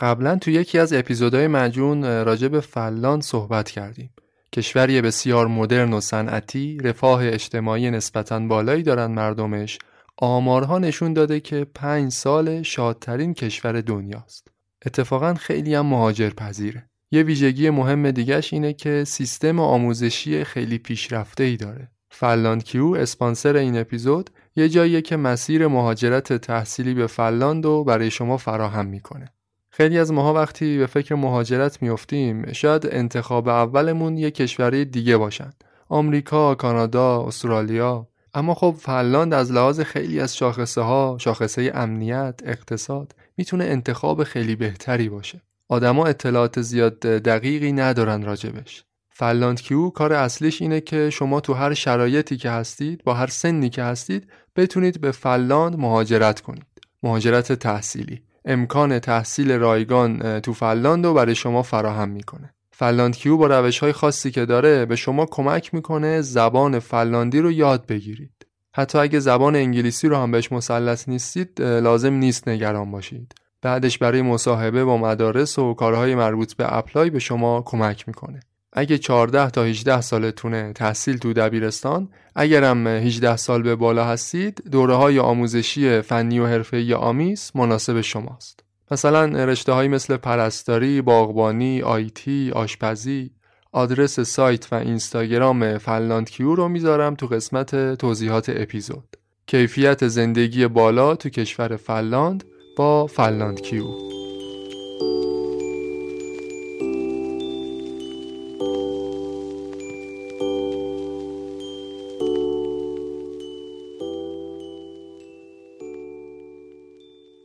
قبلا تو یکی از اپیزودهای معجون راجع به فنلاند صحبت کردیم. کشوری بسیار مدرن و صنعتی، رفاه اجتماعی نسبتاً بالایی دارن مردمش. آمارها نشون داده که 5 سال شادترین کشور دنیاست. اتفاقاً خیلی هم مهاجرپذیره. یه ویژگی مهم دیگه‌ش اینه که سیستم آموزشی خیلی پیشرفته‌ای داره. فنلاند کیو اسپانسر این اپیزود یه جاییه که مسیر مهاجرت تحصیلی به فنلاند رو برای شما فراهم می‌کنه. خیلی از ماها وقتی به فکر مهاجرت میافتیم شاید انتخاب اولمون یک کشوری دیگه باشن، آمریکا، کانادا، استرالیا. اما خب فنلاند از لحاظ خیلی از شاخصه امنیت، اقتصاد میتونه انتخاب خیلی بهتری باشه. آدما اطلاعات زیاد دقیقی ندارن راجبش. فنلاند کیو کار اصلیش اینه که شما تو هر شرایطی که هستید، با هر سنی که هستید بتونید به فنلاند مهاجرت کنید. مهاجرت تحصیلی، امکان تحصیل رایگان تو فنلاند رو برای شما فراهم میکنه. فنلاند کیو با روش‌های خاصی که داره به شما کمک میکنه زبان فنلاندی رو یاد بگیرید. حتی اگه زبان انگلیسی رو هم بهش مسلط نیستید لازم نیست نگران باشید. بعدش برای مصاحبه با مدارس و کارهای مربوط به اپلای به شما کمک میکنه. اگه 14 تا 18 سالتونه تحصیل تو دبیرستان، اگرم 18 سال به بالا هستید دوره‌های آموزشی فنی و حرفه‌ای آمیز مناسب شماست. مثلا رشته‌هایی مثل پرستاری، باغبانی، آیتی، آشپزی. آدرس سایت و اینستاگرام فنلاند کیو رو میذارم تو قسمت توضیحات اپیزود. کیفیت زندگی بالا تو کشور فنلاند با فنلاند کیو.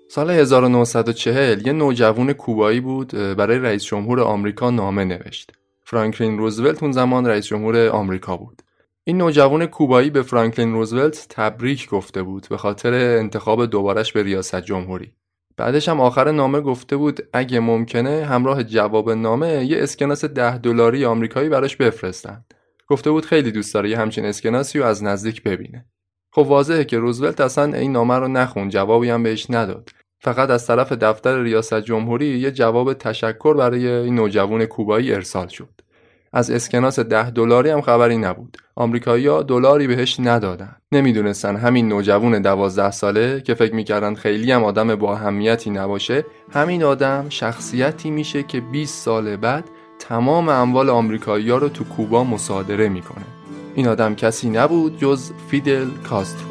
سال 1940 یه نوجوان کوبایی بود برای رئیس جمهور آمریکا نامه نوشت. فرانکلین روزولت اون زمان رئیس جمهور آمریکا بود. این نوجوان کوبایی به فرانکلین روزولت تبریک گفته بود به خاطر انتخاب دوبارش به ریاست جمهوری. بعدش هم آخر نامه گفته بود اگه ممکنه همراه جواب نامه یه اسکناس $10 آمریکایی براش بفرستن. گفته بود خیلی دوست داره یه همچین اسکناسی رو از نزدیک ببینه. خب واضحه که روزولت اصلا این نامه رو نخوند، جوابی هم بهش نداد. فقط از طرف دفتر ریاست جمهوری یه جواب تشکر برای این نوجوان کوبایی ارسال شد. از اسکناس $10 هم خبری نبود. آمریکایی‌ها دلاری بهش ندادن. نمیدونستن همین نوجوان 12 ساله که فکر می‌کردن خیلی هم آدم با اهمیتی نباشه، همین آدم شخصیتی میشه که 20 سال بعد تمام اموال آمریکایی‌ها رو تو کوبا مصادره میکنه. این آدم کسی نبود جز فیدل کاسترو.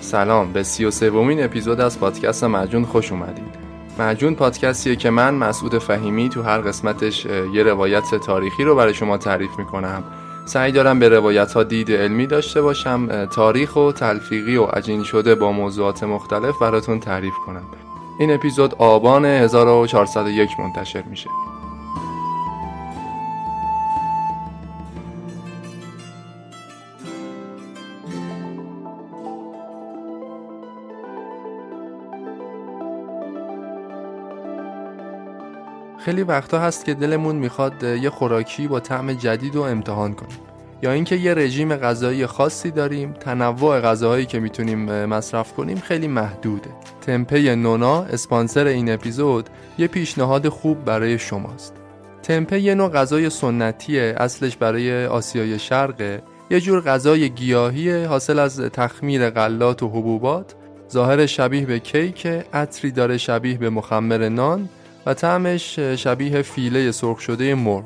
سلام، به 33مین اپیزود از پادکست معجون خوش اومدید. معجون پادکستیه که من مسعود فهیمی تو هر قسمتش یه روایت تاریخی رو برای شما تعریف میکنم. سعی دارم به روایت‌ها دید علمی داشته باشم، تاریخ و تلفیقی و عجین شده با موضوعات مختلف براتون تعریف کنم. این اپیزود آبان 1401 منتشر میشه. خیلی وقتا هست که دلمون میخواد یه خوراکی با طعم جدید رو امتحان کنیم. یا اینکه یه رژیم غذایی خاصی داریم، تنوع غذاهایی که میتونیم مصرف کنیم خیلی محدوده. تمپه نونا، اسپانسر این اپیزود، یه پیشنهاد خوب برای شماست. تمپه یه نوع غذای سنتیه، اصلش برای آسیای شرقه، یه جور غذای گیاهیه حاصل از تخمیر غلات و حبوبات، ظاهر شبیه به کیک، عطری داره شبیه به مخمر نان و طعمش شبیه فیله سرخ شده مرغ،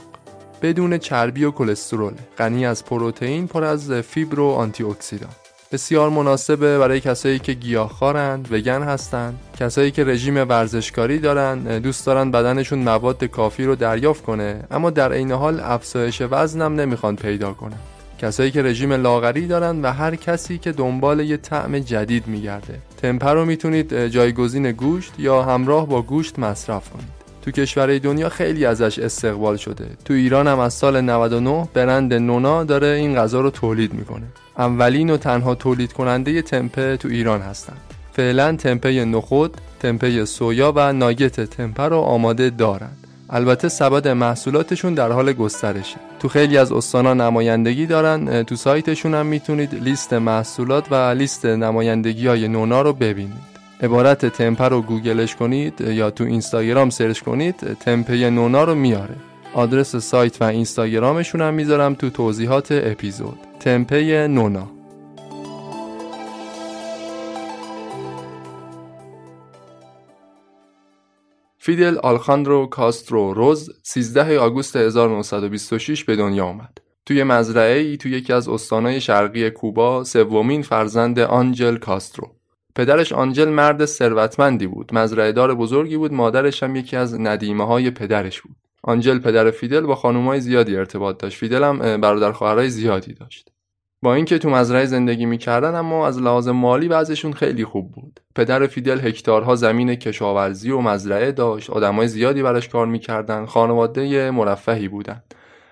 بدون چربی و کلسترول، غنی از پروتئین، پر از فیبر و آنتی اکسیدان. بسیار مناسبه برای کسایی که گیاهخوارند، وگن هستند، کسایی که رژیم ورزشکاری دارن، دوست دارن بدنشون مواد کافی رو دریافت کنه اما در عین حال افزایش وزنم نمیخوان پیدا کنن، کسایی که رژیم لاغری دارن و هر کسی که دنبال یه طعم جدید میگرده. تمپه رو میتونید جایگزین گوشت یا همراه با گوشت مصرف کنید. تو کشورهای دنیا خیلی ازش استقبال شده. تو ایران هم از سال 99 برند نونا داره این غذا رو تولید میکنه. اولین و تنها تولید کننده تمپه تو ایران هستن. فعلا تمپه نخود، تمپه سویا و ناگت تمپه رو آماده دارن. البته سبد محصولاتشون در حال گسترشه. تو خیلی از استانا نمایندگی دارن. تو سایتشون هم میتونید لیست محصولات و لیست نمایندگی‌های نونا رو ببینید. عبارت تمپه رو گوگلش کنید یا تو اینستاگرام سرچ کنید، تمپه نونا رو میاره. آدرس سایت و اینستاگرامشون هم میذارم تو توضیحات اپیزود. تمپه نونا. فیدل آلخاندرو کاسترو روز 13 آگوست 1926 به دنیا آمد. توی مزرعه‌ای توی یکی از استان‌های شرقی کوبا، سومین فرزند آنجل کاسترو. پدرش آنجل مرد ثروتمندی بود، مزرعه‌دار بزرگی بود، مادرش هم یکی از ندیمه‌های پدرش بود. آنجل پدر فیدل با خانم‌های زیادی ارتباط داشت. فیدل هم برادر خواهرای زیادی داشت. با اینکه تو مزرعه زندگی می‌کردن اما از لحاظ مالی وضعشون خیلی خوب بود. پدر فیدل هکتارها زمین کشاورزی و مزرعه داشت، آدمای زیادی براش کار می‌کردن، خانواده مرفهی بودن.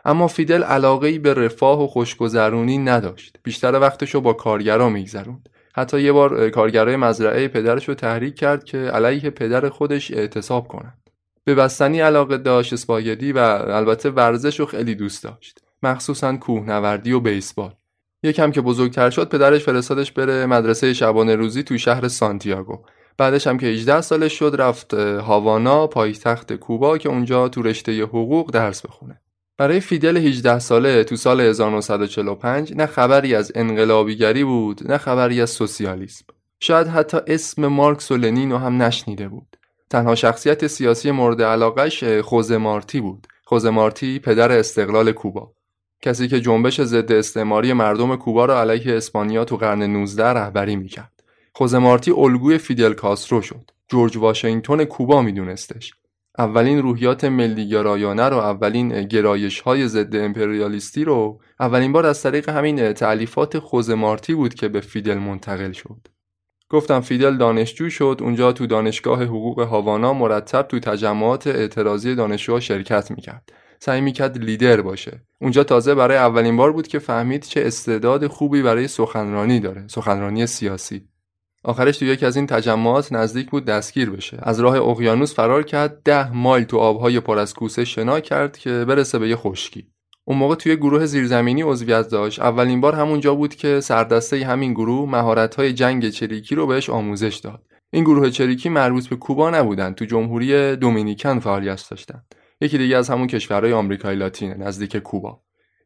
اما فیدل علاقه‌ای به رفاه و خوشگذرونی نداشت. بیشتر وقتشو با کارگرا می‌گذروند. حتی یه بار کارگرای مزرعه پدرش رو تحریک کرد که علیه پدر خودش اعتصاب کنند. به بستنی علاقه داشت، اسپاگتی و البته ورزش رو خیلی دوست داشت، مخصوصاً کوهنوردی و بیسبال. یکم که بزرگتر شد پدرش فرستادش بره مدرسه شبانه روزی توی شهر سانتیاگو. بعدش هم که 18 سالش شد رفت هاوانا، پایتخت کوبا، که اونجا تو رشته حقوق درس بخونه. برای فیدل 18 ساله تو سال 1945 نه خبری از انقلابیگری بود، نه خبری از سوسیالیسم. شاید حتی اسم مارکس و لنین رو هم نشنیده بود. تنها شخصیت سیاسی مورد علاقهش خوزه مارتی بود. خوزه مارتی پدر استقلال کوبا، کسی که جنبش ضد استعماری مردم کوبا را علیه اسپانیا تو قرن 19 رهبری میکرد. خوزه مارتی الگوی فیدل کاسترو شد. جورج واشنگتن کوبا میدونستش. اولین روحیات ملیگرایانه رو، اولین گرایش‌های ضد امپریالیستی رو اولین بار از طریق همین تألیفات خوزه مارتی بود که به فیدل منتقل شد. گفتم فیدل دانشجو شد. اونجا تو دانشگاه حقوق هاوانا مرتب تو تجمعات اعتراضی دانشجوها شرکت میکرد. سعی میکرد لیدر باشه. اونجا تازه برای اولین بار بود که فهمید چه استعداد خوبی برای سخنرانی داره، سخنرانی سیاسی. آخرش تو یکی از این تجمعات نزدیک بود دستگیر بشه. از راه اقیانوس فرار کرد، 10 مایل تو آبهای پر از کوسه شنا کرد که برسه به یه خشکی. اون موقع توی گروه زیرزمینی عضویت داشت. اولین بار همونجا بود که سردسته همین گروه مهارت‌های جنگ چریکی رو بهش آموزش داد. این گروه چریکی مربوط به کوبا نبودن، تو جمهوری دومینیکن فعالیت داشتن. یکی دیگه از همون کشورهای آمریکای لاتین نزدیک کوبا.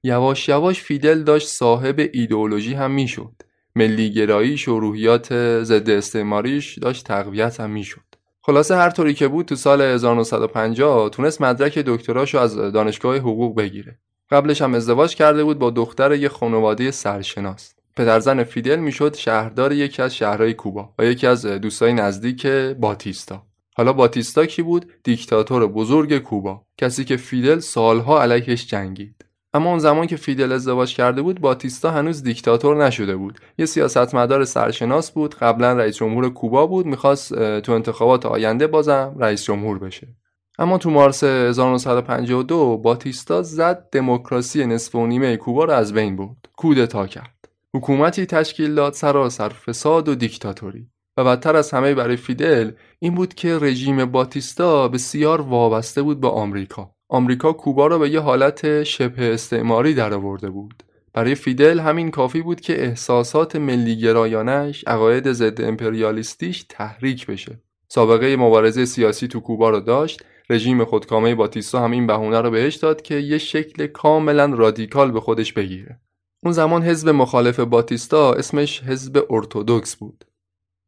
یواش یواش فیدل داشت صاحب ایدئولوژی هم میشد. ملیگراییش و روحیات ضد استعماریش داشت تقویت هم میشد. خلاصه هر طوری که بود تو سال 1950 تونست مدرک دکتراشو از دانشگاه حقوق بگیره. قبلش هم ازدواج کرده بود با دختر یه خانواده سرشناس. پدرزن فیدل میشد شهردار یکی از شهرهای کوبا و یکی از دوستای نزدیک باتیستا. حالا باتیستا کی بود؟ دیکتاتور بزرگ کوبا، کسی که فیدل سالها علیهش جنگید. اما اون زمان که فیدل ازدواج کرده بود باتیستا هنوز دیکتاتور نشده بود. یه سیاستمدار سرشناس بود، قبلا رئیس جمهور کوبا بود، میخواست تو انتخابات آینده بازم رئیس جمهور بشه. اما تو مارس 1952 باتیستا زد دموکراسی نصف و نیمه کوبا رو از بین برد. کودتا کرد. حکومتی تشکیل داد سراسر فساد و دیکتاتوری. و بدتر از همه برای فیدل این بود که رژیم باتیستا بسیار وابسته بود به آمریکا. آمریکا کوبا را به یه حالت شبه استعماری درآورده بود. برای فیدل همین کافی بود که احساسات ملی‌گرایانه‌اش، عقاید ضد امپریالیستیش تحریک بشه. سابقه مبارزه سیاسی تو کوبا رو داشت، رژیم خودکامه باتیستا هم این بهونه رو بهش داد که یه شکل کاملا رادیکال به خودش بگیره. اون زمان حزب مخالف باتیستا اسمش حزب ارتدوکس بود.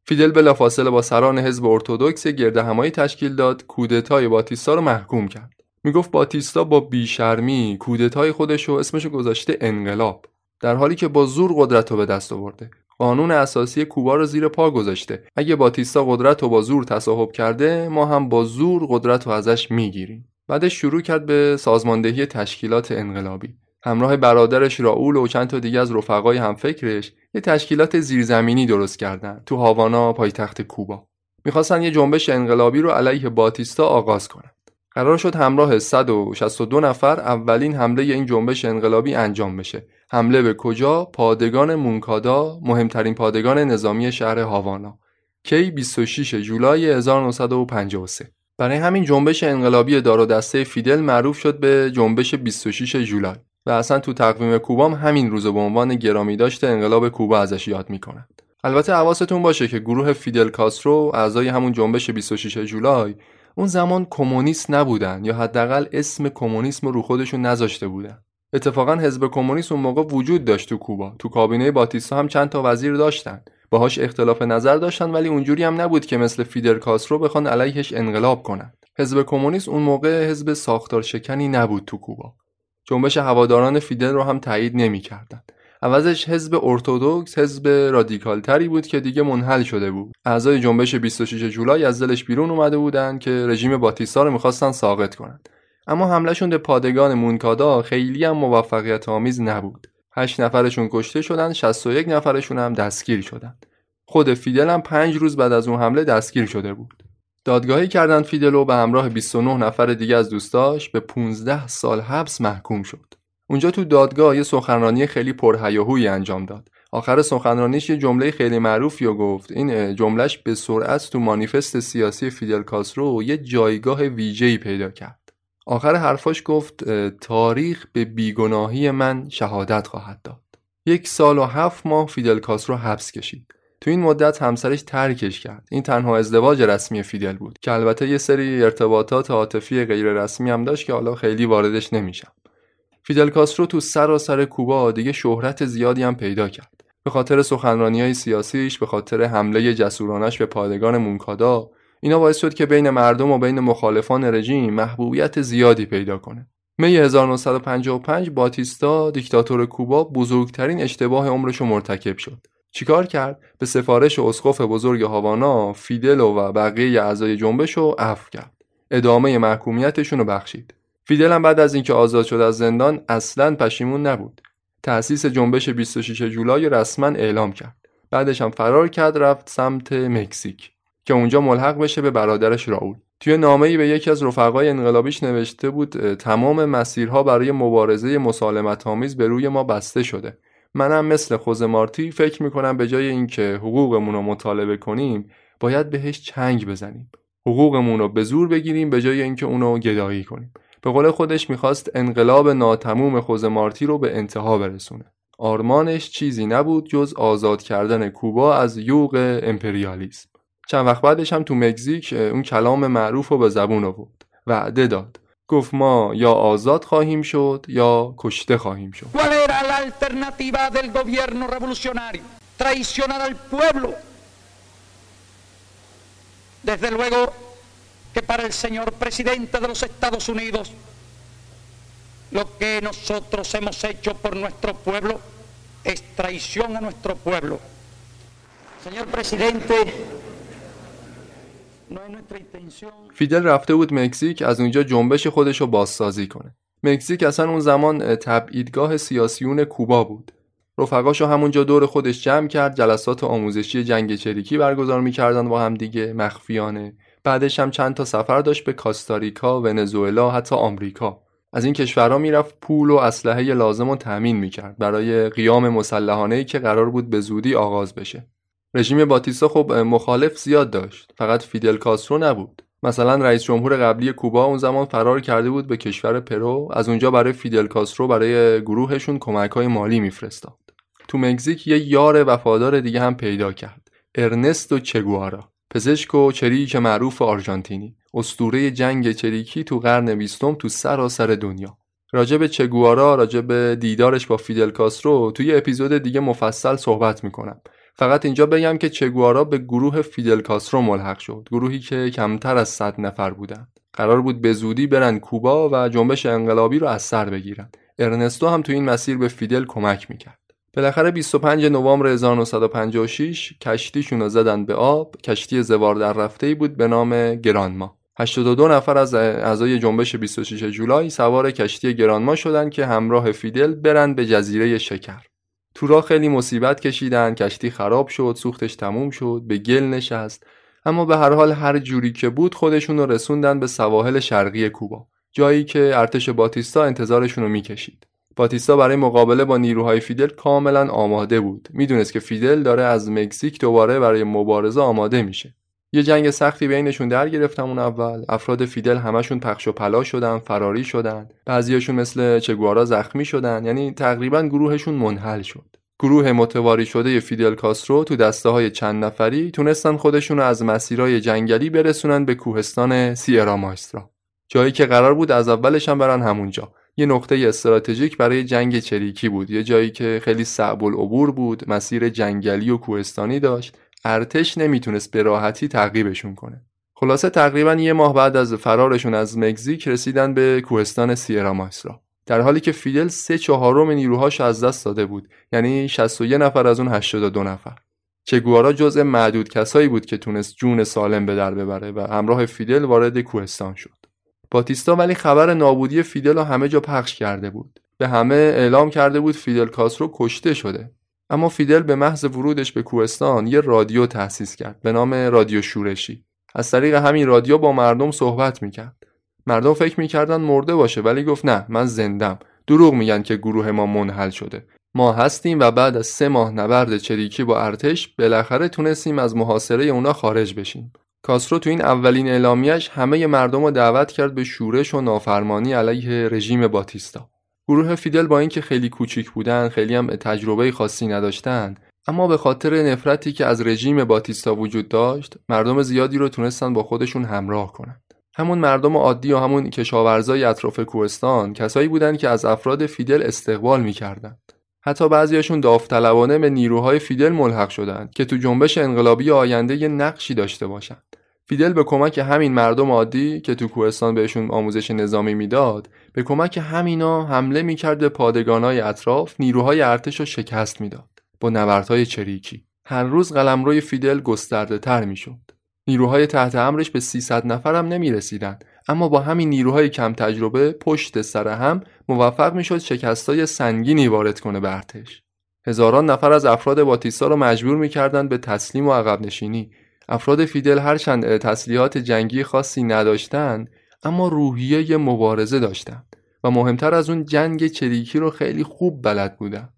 فیدل بلافاصله با سران حزب ارتدوکس گردهمایی تشکیل داد، کودتای باتیستا رو محکوم کرد. میگفت باتیستا با بیشرمی کودتای خودش رو اسمشو گذاشته انقلاب، در حالی که با زور قدرت رو به دست آورده. قانون اساسی کوبا رو زیر پا گذاشته. اگه باتیستا قدرت رو با زور تصاحب کرده، ما هم با زور قدرت رو ازش میگیریم. بعدش شروع کرد به سازماندهی تشکیلات انقلابی. همراه برادرش راؤل و چند تا دیگه از رفقای همفکرش یه تشکیلات زیرزمینی درست کردن تو هاوانا، پایتخت کوبا. می‌خواستن یه جنبش انقلابی رو علیه باتیستا آغاز کنن. قرار شد همراه 162 نفر اولین حمله این جنبش انقلابی انجام بشه. حمله به کجا؟ پادگان مونکادا، مهمترین پادگان نظامی شهر هاوانا، کی 26 جولای 1953. برای همین جنبش انقلابی دار و دسته فیدل معروف شد به جنبش 26 جولای و اصلا تو تقویم کوبا همین روز به عنوان گرامیداشت انقلاب کوبا ازش یاد میکنند. البته حواستون باشه که گروه فیدل کاسترو، اعضای همون جنبش 26 جولای، اون زمان کمونیست نبودن یا حداقل اسم کمونیسم رو خودشون نذاشته بودن. اتفاقا حزب کمونیست اون موقع وجود داشت تو کوبا. تو کابینه باتیستا هم چند تا وزیر داشتن، باهاش اختلاف نظر داشتن، ولی اونجوری هم نبود که مثل فیدل کاسترو بخوان علیهش انقلاب کنن. حزب کمونیست اون موقع حزب ساختار شکنی نبود تو کوبا. جنبش هواداران فیدل رو هم تایید نمی‌کردن. عوضش حزب ارتدوکس، حزب رادیکال تری بود که دیگه منحل شده بود. اعضای جنبش 26 جولای از دلش بیرون اومده بودن که رژیم باتیستا رو می‌خواستن ساقط کنن. اما حملهشون به پادگان مونکادا خیلی هم موفقیت آمیز نبود. 8 نفرشون کشته شدن، 61 نفرشون هم دستگیر شدن. خود فیدل هم 5 روز بعد از اون حمله دستگیر شده بود. دادگاهی کردن فیدل و به همراه 29 نفر دیگه از دوستاش به 15 سال حبس محکوم شد. اونجا تو دادگاه یه سخنرانی خیلی پرهیاهویی انجام داد. آخر سخنرانیش یه جمله خیلی معروفی رو گفت. این جملهش به سرعت تو مانیفست سیاسی فیدل کاسترو یه جایگاه ویژه‌ای پیدا کرد. آخر حرفاش گفت تاریخ به بیگناهی من شهادت خواهد داد. 1 سال و 7 ماه فیدل کاسترو حبس کشید. تو این مدت همسرش ترکش کرد. این تنها ازدواج رسمی فیدل بود که البته یه سری ارتباطات عاطفی غیر رسمی هم داشت که حالا خیلی واردش نمیشم. فیدل کاسترو تو سراسر کوبا دیگه شهرت زیادی هم پیدا کرد. به خاطر سخنرانی‌های سیاسیش، به خاطر حمله جسورانش به پادگان مونکادا، اینا باعث شد که بین مردم و بین مخالفان رژیم محبوبیت زیادی پیدا کنه. می 1955 باتیستا، دیکتاتور کوبا، بزرگترین اشتباه عمرش رو مرتکب شد. چیکار کرد؟ به سفارش اسقف بزرگ هاوانا، فیدل و بقیه اعضای جنبش رو عفو کرد. ادامه محکومیتشون رو بخشید. فیدل هم بعد از اینکه آزاد شد از زندان اصلاً پشیمون نبود. تأسیس جنبش 26 جولای رسما اعلام کرد. بعدش هم فرار کرد، رفت سمت مکزیک که اونجا ملحق بشه به برادرش راول. توی نامه‌ای به یکی از رفقای انقلابیش نوشته بود تمام مسیرها برای مبارزه مسالمت‌آمیز به روی ما بسته شده. منم مثل خوزه مارتی فکر می‌کنم به جای اینکه حقوقمون رو مطالبه کنیم، باید بهش چنگ بزنیم. حقوقمون رو به زور بگیریم به جای اینکه اونو گدایی کنیم. به قول خودش می‌خواست انقلاب ناتمام خوزه مارتی رو به انتها برسونه. آرمانش چیزی نبود جز آزاد کردن کوبا از یوغ امپریالیسم. چند وقت بعدش هم تو مکزیک اون کلام معروف رو به زبون آورد. وعده داد. گفت ما یا آزاد خواهیم شد یا کشته خواهیم شد. ¿Cuál era la alternativa del gobierno revolucionario? Traicionar al pueblo. Desde luego que para el señor presidente de los Estados Unidos lo que nosotros hemos hecho por nuestro pueblo es traición a nuestro pueblo. Señor presidente, فیدل رفته بود مکزیک، از اونجا جنبش خودش رو بازسازی کنه. مکزیک اصلا اون زمان تبعیدگاه سیاسیون کوبا بود. رفقاشو همونجا دور خودش جمع کرد، جلسات آموزشی جنگ چریکی برگزار می‌کردن با هم دیگه مخفیانه. بعدش هم چند تا سفر داشت به کاستاریکا، ونزوئلا، حتی آمریکا. از این کشورها میرفت پول و اسلحه لازم رو تامین می‌کرد برای قیام مسلحانه‌ای که قرار بود به زودی آغاز بشه. رژیم باتیستا خب مخالف زیاد داشت، فقط فیدل کاسترو نبود. مثلا رئیس جمهور قبلی کوبا اون زمان فرار کرده بود به کشور پرو، از اونجا برای فیدل کاسترو برای گروهشون کمک‌های مالی میفرستاد. تو مکزیک یه یار وفادار دیگه هم پیدا کرد، ارنستو چه گوارا، پزشک و چریک معروف آرژانتینی، اسطوره جنگ چریکی تو قرن 20 تو سراسر دنیا. راجب چه گوارا، راجب دیدارش با فیدل کاسترو توی اپیزود دیگه مفصل صحبت میکنم. فقط اینجا بگم که چه گوارا به گروه فیدل کاسترو ملحق شد، گروهی که کمتر از 100 نفر بودند. قرار بود به زودی برن کوبا و جنبش انقلابی رو از سر بگیرن. ارنستو هم تو این مسیر به فیدل کمک میکرد. بالاخره 25 نوامبر 1956 کشتیشون رو زدن به آب. کشتی زوار در رفته‌ای بود به نام گرانما. 82 نفر از اعضای جنبش 26 جولای سوار کشتی گرانما شدن که همراه فیدل برن به جزیره شکر. تو راه خیلی مصیبت کشیدن، کشتی خراب شد، سوختش تموم شد، به گل نشست، اما به هر حال هر جوری که بود خودشون رو رسوندن به سواحل شرقی کوبا، جایی که ارتش باتیستا انتظارشون رو میکشید. باتیستا برای مقابله با نیروهای فیدل کاملا آماده بود. میدونست که فیدل داره از مکزیک دوباره برای مبارزه آماده میشه. یه جنگ سختی بینشون در گرفتم اون اول. افراد فیدل همشون پخش و پلا شدن، فراری شدن. بعضیاشون مثل چه گوارا زخمی شدن، یعنی تقریبا گروهشون منحل شد. گروه متواری شده فیدل کاسترو تو دسته‌های چند نفری تونستن خودشون رو از مسیرهای جنگلی برسونن به کوهستان سیرا ماسترا، جایی که قرار بود از اولش هم برن همونجا. یه نقطه استراتژیک برای جنگ چریکی بود، یه جایی که خیلی صعب العبور بود، مسیر جنگلی و کوهستانی داشت، ارتش نمیتونست به راحتی تعقیبشون کنه. خلاصه تقریباً یه ماه بعد از فرارشون از مکزیک رسیدن به کوهستان سیرا ماسترا، در حالی که فیدل 3/4 نیروهاش از دست داده بود، یعنی 61 نفر از اون 82 نفر. چه گوارا جزء معدود کسایی بود که تونست جون سالم به در ببره و همراه فیدل وارد کوهستان شد. باتیستا ولی خبر نابودی فیدل رو همه جا پخش کرده بود. به همه اعلام کرده بود فیدل کاسترو کشته شده. اما فیدل به محض ورودش به کوهستان یه رادیو تأسیس کرد به نام رادیو شورشی. از طریق همین رادیو با مردم صحبت میکرد. مردم فکر میکردن مرده باشه ولی گفت نه، من زندم. دروغ میگن که گروه ما منحل شده. ما هستیم و بعد از 3 ماه نبرد چریکی با ارتش بالاخره تونستیم از محاصره اونا خارج بشیم. کاسترو تو این اولین اعلامیه‌اش همه مردم رو دعوت کرد به شورش و نافرمانی علیه رژیم باتیستا. گروه فیدل با اینکه خیلی کوچیک بودن، خیلی هم تجربه خاصی نداشتن، اما به خاطر نفرتی که از رژیم باتیستا وجود داشت، مردم زیادی رو تونستن با خودشون همراه کنند. همون مردم عادی و همون کشاورزای اطراف کوهستان کسایی بودن که از افراد فیدل استقبال می‌کردند. حتی بعضیاشون داوطلبانه به نیروهای فیدل ملحق شدند که تو جنبش انقلابی آینده یه نقشی داشته باشند. فیدل به کمک همین مردم عادی که تو کوهستان بهشون آموزش نظامی میداد، به کمک همینا حمله میکرد به پادگانای اطراف، نیروهای ارتش رو شکست میداد با نبردهای چریکی. هر روز قلمروی فیدل گسترده تر میشد. نیروهای تحت امرش به 300 نفر هم نمیرسیدن، اما با همین نیروهای کم تجربه پشت سر هم موفق میشد شکستای سنگینی وارد کنه به ارتش. هزاران نفر از افراد باتیستا رو مجبور میکردن به تسلیم و عقب نشینی. افراد فیدل هرچند تسلیحات جنگی خاصی نداشتند، اما روحیه مبارزه داشتند و مهمتر از اون جنگ چریکی رو خیلی خوب بلد بودند.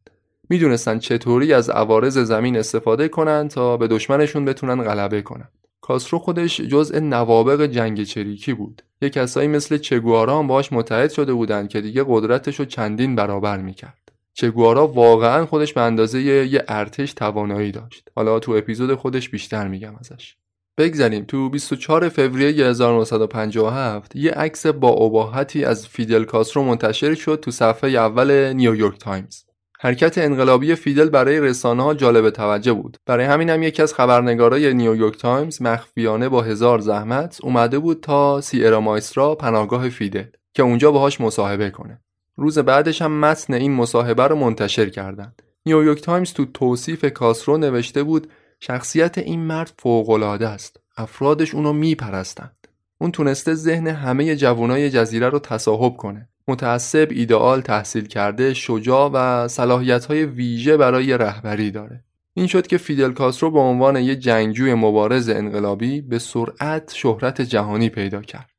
میدونستن چطوری از عوارض زمین استفاده کنن تا به دشمنشون بتونن غلبه کنن. کاسترو خودش جزء نوابغ جنگ چریکی بود. یه کسایی مثل چه گوارا هم باهاش متحد شده بودند که دیگه قدرتش رو چندین برابر میکرد. چه گوارا واقعا خودش به اندازه یه ارتش توانایی داشت. حالا تو اپیزود خودش بیشتر میگم ازش. بگذاریم تو 24 فوریه 1957 یه عکس با اباحتی از فیدل کاسترو منتشر شد تو صفحه اول نیویورک تایمز. حرکت انقلابی فیدل برای رسانه‌ها جالب توجه بود. برای همین هم یکی از خبرنگارای نیویورک تایمز مخفیانه با 1000 زحمت اومده بود تا سیرا ماسترا، پناهگاه فیدل، که اونجا باهاش مصاحبه کنه. روز بعدش هم متن این مصاحبه رو منتشر کردند. نیویورک تایمز تو توصیف کاسترو نوشته بود شخصیت این مرد فوق‌العاده است. افرادش اونو میپرستند. اون تونسته ذهن همه جوانای جزیره رو تصاحب کنه. متعصب، ایدئال، تحصیل کرده، شجاع و صلاحیت‌های ویژه برای رهبری داره. این شد که فیدل کاسترو به عنوان یه جنگجوی مبارز انقلابی به سرعت شهرت جهانی پیدا کرد.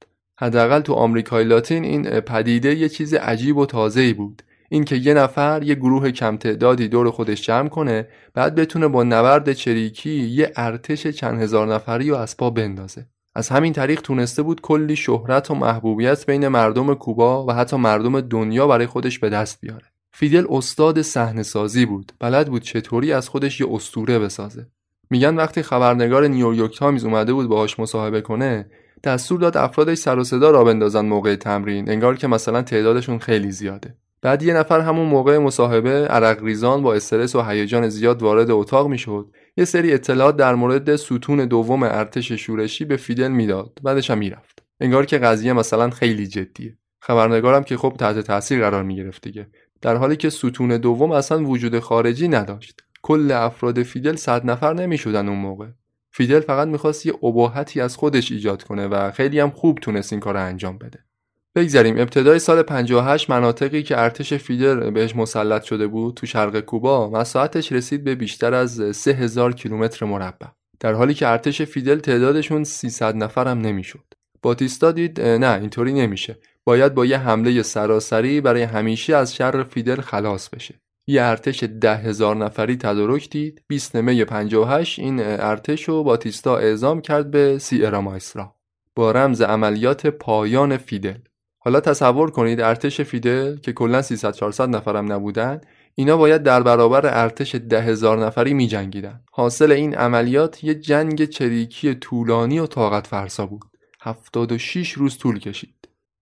حداقل تو آمریکای لاتین این پدیده یه چیز عجیب و تازه‌ای بود. این که یه نفر یه گروه کم تعدادی دور خودش جمع کنه، بعد بتونه با نبرد چریکی یه ارتش چند هزار نفری رو از پا بندازه. از همین طریق تونسته بود کلی شهرت و محبوبیت بین مردم کوبا و حتی مردم دنیا برای خودش به دست بیاره. فیدل استاد صحنه‌سازی بود. بلد بود چطوری از خودش یه اسطوره بسازه. میگن وقتی خبرنگار نیویورک تایمز اومده بود باهاش مصاحبه کنه، دستور داد افرادش سر و صدا را بندازن موقع تمرین، انگار که مثلا تعدادشون خیلی زیاده. بعد یه نفر همون موقع مصاحبه عرق ریزان با استرس و هیجان زیاد وارد اتاق میشد، یه سری اطلاعات در مورد ستون دوم ارتش شورشی به فیدل میداد، بعدش هم میرفت. انگار که قضیه مثلا خیلی جدیه. خبرنگارم که خب تحت تاثیر قرار میگرفت دیگه، در حالی که ستون دوم اصلا وجود خارجی نداشت. کل افراد فیدل 100 نفر نمیشدن اون موقع. فیدل فقط میخواست یه اباحتی از خودش ایجاد کنه و خیلی هم خوب تونست این کارو انجام بده. بگذاریم ابتدای سال 58 مناطقی که ارتش فیدل بهش مسلط شده بود تو شرق کوبا مساحتش رسید به بیشتر از 3000 کیلومتر مربع، در حالی که ارتش فیدل تعدادشون 300 نفر هم نمیشد. باتیستا دید نه اینطوری نمیشه، باید با یه حمله سراسری برای همیشه از شر فیدل خلاص بشه. یه ارتش 10,000 نفری تدارک دید. 20 می 58 این ارتش رو باتیستا اعزام کرد به سیرا مایسترا با رمز عملیات پایان فیدل. حالا تصور کنید ارتش فیدل که کلا 300-400 نفرم نبودن، اینا باید در برابر ارتش 10,000 نفری می جنگیدن. حاصل این عملیات یه جنگ چریکی طولانی و طاقت فرسا بود. 76 روز طول کشید.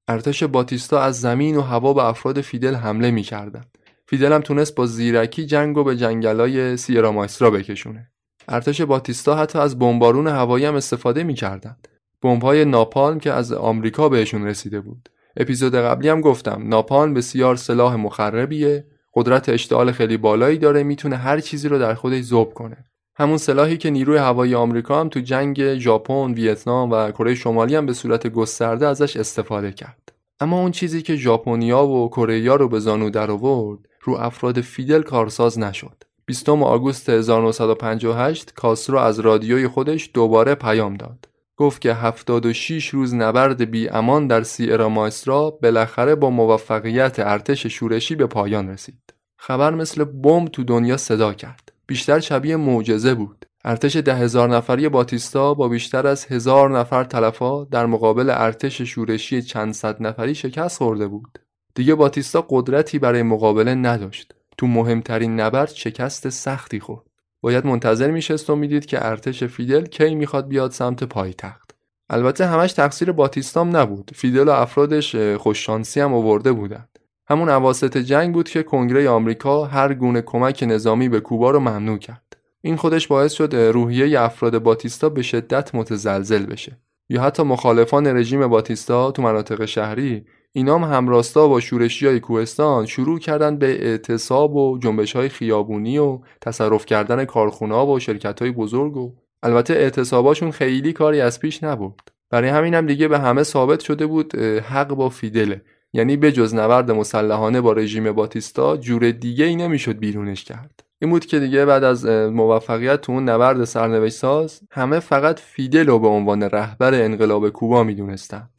ارتش باتیستا از زمین و هوا به افراد فیدل حمله می کردن. فیدل هم تونست با زیرکی جنگو به جنگلای سیرا مایسترا بکشونه. ارتش باتیستا حتی از بمبارون هوایی هم استفاده می‌کردند. بمب‌های ناپالم که از آمریکا بهشون رسیده بود. اپیزود قبلی هم گفتم ناپالم بسیار سلاح مخربیه، قدرت اشتعال خیلی بالایی داره، میتونه هر چیزی رو در خودش ذوب کنه. همون سلاحی که نیروی هوایی آمریکا هم تو جنگ ژاپن، ویتنام و کره شمالی هم به صورت گسترده ازش استفاده کرد. اما اون چیزی که ژاپنیا و کره‌یا رو به زانو درآورد، رو افراد فیدل کارساز نشد. 20 آگوست 1958 کاسترو از رادیوی خودش دوباره پیام داد. گفت که 76 روز نبرد بی امان در سیرا مایسترا بالاخره با موفقیت ارتش شورشی به پایان رسید. خبر مثل بمب تو دنیا صدا کرد. بیشتر شبیه معجزه بود. ارتش 10,000 نفری باتیستا با بیشتر از 1000 نفر تلفات در مقابل ارتش شورشی چند صد نفری شکست خورده بود. دیگه باتیستا قدرتی برای مقابله نداشت. تو مهمترین نبرد شکست سختی خورد. باید منتظر میشست و میدید که ارتش فیدل کی میخواد بیاد سمت پایتخت. البته همش تقصیر باتیستام نبود. فیدل و افرادش خوششانسی هم آورده بودند. همون اواسط جنگ بود که کنگره آمریکا هر گونه کمک نظامی به کوبا رو ممنوع کرد. این خودش باعث شد روحیه افراد باتیستا به شدت متزلزل بشه. یا حتی مخالفان رژیم باتیستا تو مناطق شهری اینا هم همراستا با شورشیای کوهستان شروع کردن به اعتصاب و جنبش‌های خیابونی و تصرف کردن کارخونه‌ها و شرکت‌های بزرگ و البته اعتصاباشون خیلی کاری از پیش نبود. برای همین هم دیگه به همه ثابت شده بود حق با فیدله. یعنی به جز نبرد مسلحانه با رژیم باتیستا جور دیگه ای نمیشد بیرونش کرد. این بود که دیگه بعد از موفقیت تو اون نبرد سرنوشت‌ساز همه فقط فیدل رو به عنوان رهبر انقلاب کوبا می‌دونستند.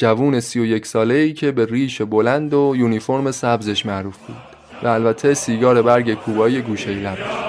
جوون 31 ساله‌ای که به ریش بلند و یونیفرم سبزش معروف بود و البته سیگار برگ کوبایی گوشه لبش.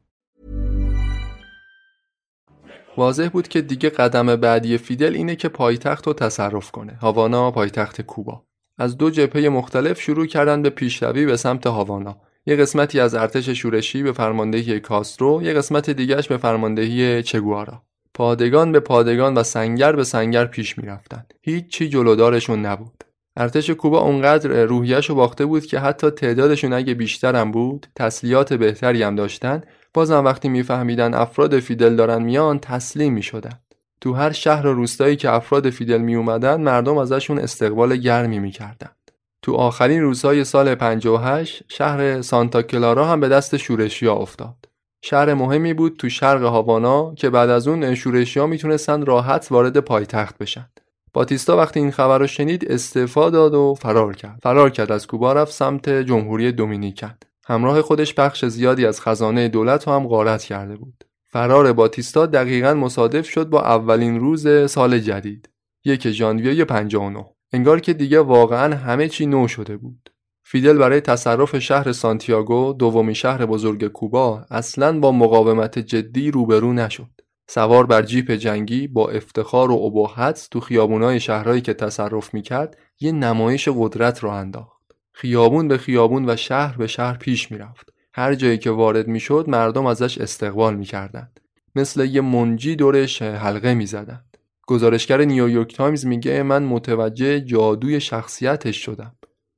واضح بود که دیگه قدم بعدی فیدل اینه که پایتخت رو تصرف کنه. هاوانا پایتخت کوبا. از دو جبهه مختلف شروع کردن به پیشروی به سمت هاوانا. یه قسمتی از ارتش شورشی به فرماندهی کاسترو، یه قسمت دیگه‌اش به فرماندهی چه گوارا. پادگان به پادگان و سنگر به سنگر پیش می‌رفتن. هیچ چی جلودارشون نبود. ارتش کوبا اونقدر روحیه‌شو باخته بود که حتی تعدادشون اگه بیشتر هم بود، تسلیحات بهتری هم داشتن، بازم وقتی میفهمیدن افراد فیدل دارن میان تسلیم میشدن. تو هر شهر و روستایی که افراد فیدل می اومدن مردم ازشون استقبال گرمی میکردند. تو آخرین روزهای سال 58 شهر سانتا کلارا هم به دست شورشیا افتاد. شهر مهمی بود تو شرق هاوانا که بعد از اون شورشیا میتونستن راحت وارد پایتخت بشن. باتیستا وقتی این خبر رو شنید استعفا داد و فرار کرد. فرار کرد از کوبا رفت سمت جمهوری دومینیکن. همراه خودش بخش زیادی از خزانه دولت رو هم غارت کرده بود. فرار باتیستا دقیقاً مصادف شد با اولین روز سال جدید، 1 ژانویه 59. انگار که دیگه واقعاً همه چی نو شده بود. فیدل برای تصرف شهر سانتیاگو، دومین شهر بزرگ کوبا، اصلاً با مقاومت جدی روبرو نشد. سوار بر جیپ جنگی با افتخار و اباحت تو خیابونای شهرهایی که تصرف میکرد یه نمایش قدرت رو انداخت. خیابون به خیابون و شهر به شهر پیش می رفت. هر جایی که وارد می شد مردم ازش استقبال می کردند. مثل یه منجی دورش حلقه می زدند. گزارشگر نیویورک تایمز میگه من متوجه جادوی شخصیتش شدم.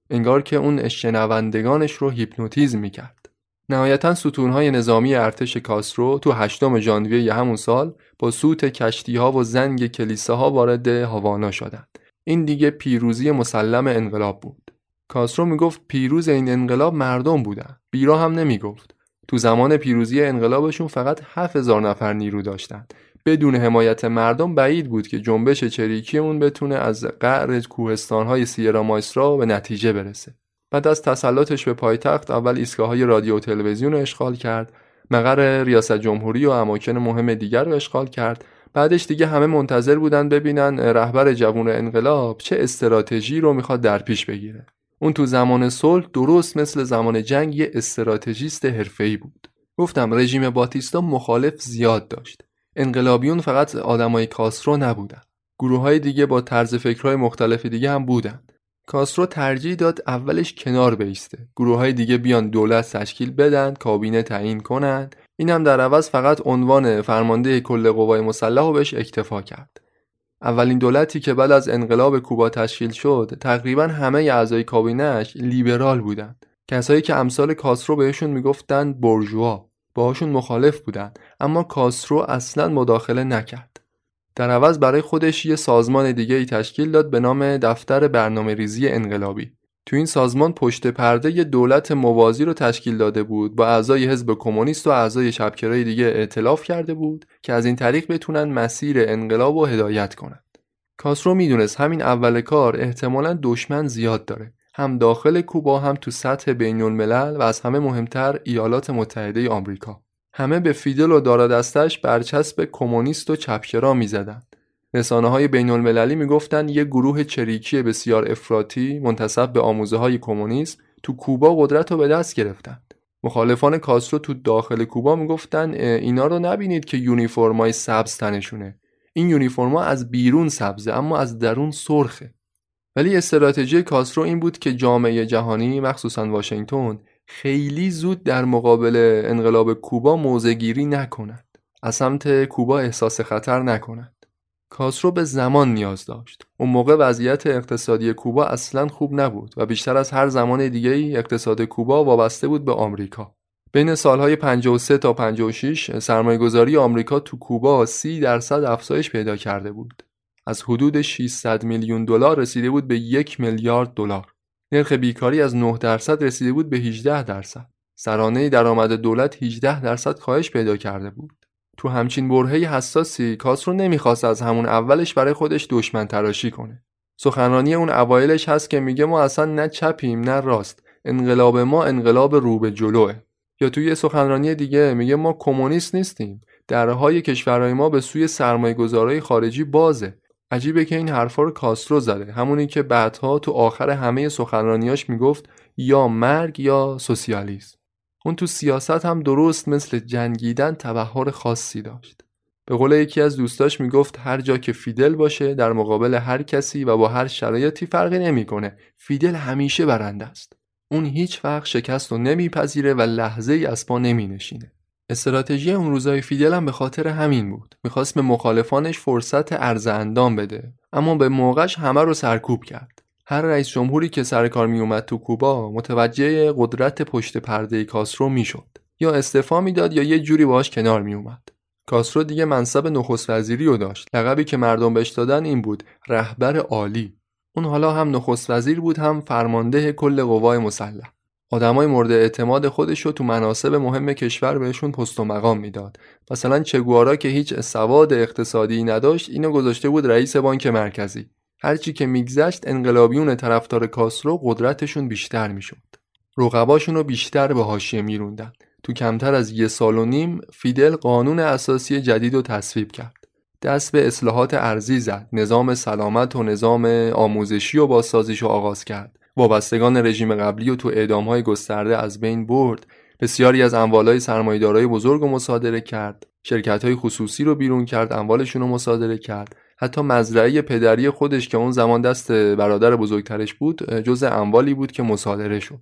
انگار که اون شنوندگانش رو هیپنوتیزم می کرد. نهایتاً ستونهای نظامی ارتش کاسترو تو 8 ژانویه همون سال با سوت کشتی‌ها و زنگ کلیساها وارد هاوانا شدند. این دیگه پیروزی مسلم انقلاب بود. کاسترو میگفت پیروز این انقلاب مردم بودن. بیرا هم نمیگفت. تو زمان پیروزی انقلابشون فقط 7000 نفر نیرو داشتن. بدون حمایت مردم بعید بود که جنبش چریکی اون بتونه از قعر کوهستان‌های سیرا مایسترا به نتیجه برسه. بعد از تسلطش به پایتخت اول ایستگاه‌های رادیو و تلویزیون رو اشغال کرد، مقر ریاست جمهوری و اماکن مهم دیگر رو اشغال کرد. بعدش دیگه همه منتظر بودن ببینن رهبر جوان انقلاب چه استراتژی رو میخواد در پیش بگیره. اون تو زمان صلح درست مثل زمان جنگ یه استراتژیست حرفه‌ای بود. گفتم رژیم باتیستا مخالف زیاد داشت. انقلابیون فقط آدمای کاسترو نبودن. گروه‌های دیگه با طرز فکرهای مختلف دیگه هم بودن. کاسترو ترجیح داد اولش کنار بیسته. گروه‌های دیگه بیان دولت تشکیل بدن، کابینه تعیین کنن. این هم در عوض فقط عنوان فرمانده کل قوای مسلح رو بهش اکتفا کرد. اولین دولتی که بعد از انقلاب کوبا تشکیل شد، تقریبا همه اعضای کابینه‌اش لیبرال بودند. کسایی که امثال کاسترو بهشون میگفتند بورژوا، باهاشون مخالف بودند، اما کاسترو اصلاً مداخله نکرد. در عوض برای خودش یه سازمان دیگه‌ای تشکیل داد به نام دفتر برنامه‌ریزی انقلابی. تو این سازمان پشت پرده یه دولت موازی رو تشکیل داده بود، با اعضای حزب کمونیست و اعضای شبکه‌های دیگه ائتلاف کرده بود که از این طریق بتونن مسیر انقلاب رو هدایت کنن. کاسترو میدونست همین اول کار احتمالاً دشمن زیاد داره، هم داخل کوبا هم تو سطح بین‌الملل و از همه مهمتر ایالات متحده آمریکا. همه به فیدل و دارا دستش برچسب کمونیست و چپ‌گرا می‌زدند. رسانه‌های بین‌المللی میگفتند یک گروه چریکی بسیار افراطی منتسب به آموزه‌های کمونیسم تو کوبا قدرت رو به دست گرفتند. مخالفان کاسترو تو داخل کوبا میگفتند اینا رو نبینید که یونیفرمای سبز تنشونه. این یونیفرما از بیرون سبزه اما از درون سرخه. ولی استراتژی کاسترو این بود که جامعه جهانی مخصوصاً واشنگتن خیلی زود در مقابل انقلاب کوبا موضع‌گیری نکنند. از سمت کوبا احساس خطر نکنند. کاسترو به زمان نیاز داشت. اون موقع وضعیت اقتصادی کوبا اصلاً خوب نبود و بیشتر از هر زمان دیگه‌ای اقتصاد کوبا وابسته بود به آمریکا. بین سالهای 53 تا 56 سرمایه‌گذاری آمریکا تو کوبا 30% افزایش پیدا کرده بود. از حدود 600 میلیون دلار رسیده بود به 1 میلیارد دلار. نرخ بیکاری از 9% رسیده بود به 18%. سرانه درآمد دولت 18% کاهش پیدا کرده بود. تو همچین برهه‌ای حساسی کاسترو نمیخواست از همون اولش برای خودش دشمن تراشی کنه. سخنرانی اون اوایلش هست که میگه ما اصلا نه چپیم نه راست، انقلاب ما انقلاب رو به جلوه. یا توی یه سخنرانی دیگه میگه ما کمونیست نیستیم، درهای کشورهای ما به سوی سرمایه‌گذارهای خارجی بازه. عجیبه که این حرفا رو کاسترو زده، همونی که بعدها تو آخر همه سخنرانیاش میگفت یا مرگ یا سوسیالیسم. اون تو سیاست هم درست مثل جنگیدن تبحر خاصی داشت. به قول یکی از دوستاش میگفت هر جا که فیدل باشه در مقابل هر کسی و با هر شرایطی فرقی نمیکنه. فیدل همیشه برنده است. اون هیچ وقت شکست رو نمیپذیره و لحظه ای از پا نمینشینه. استراتژی اون روزای فیدل هم به خاطر همین بود. میخواست به مخالفانش فرصت ارزندام بده، اما به موقعش همه رو سرکوب کرد. هر رئیس جمهوری که سر کار میومد تو کوبا متوجه قدرت پشت پرده کاسترو میشد، یا استعفا میداد یا یه جوری باهاش کنار میومد. کاسترو دیگه منصب نخست وزیری رو داشت. لقبی که مردم بهش دادن این بود، رهبر عالی. اون حالا هم نخست وزیر بود، هم فرمانده کل قوای مسلح. آدمای مورد اعتماد خودش رو تو مناصب مهم کشور بهشون پست و مقام میداد. مثلا چه گوارا که هیچ سواد اقتصادی نداشت، اینو گذاشته بود رئیس بانک مرکزی. هرچی که میگذشت انقلابیون طرفدار کاسترو قدرتشون بیشتر میشد. رقباشون رو بیشتر به حاشیه میروندن. تو کمتر از یه سال و نیم فیدل قانون اساسی جدید رو تصویب کرد. دست به اصلاحات ارضی زد. نظام سلامت و نظام آموزشی و بازسازیش رو آغاز کرد. وابستگان رژیم قبلی رو تو اعدام‌های گسترده از بین برد. بسیاری از اموالای سرمایه‌دارای بزرگ رو مصادره کرد. شرکت‌های خصوصی رو بیرون کرد، اموالشون رو مصادره کرد. حتی مزرعه پدری خودش که اون زمان دست برادر بزرگترش بود، جزء اموالی بود که مصادره شد.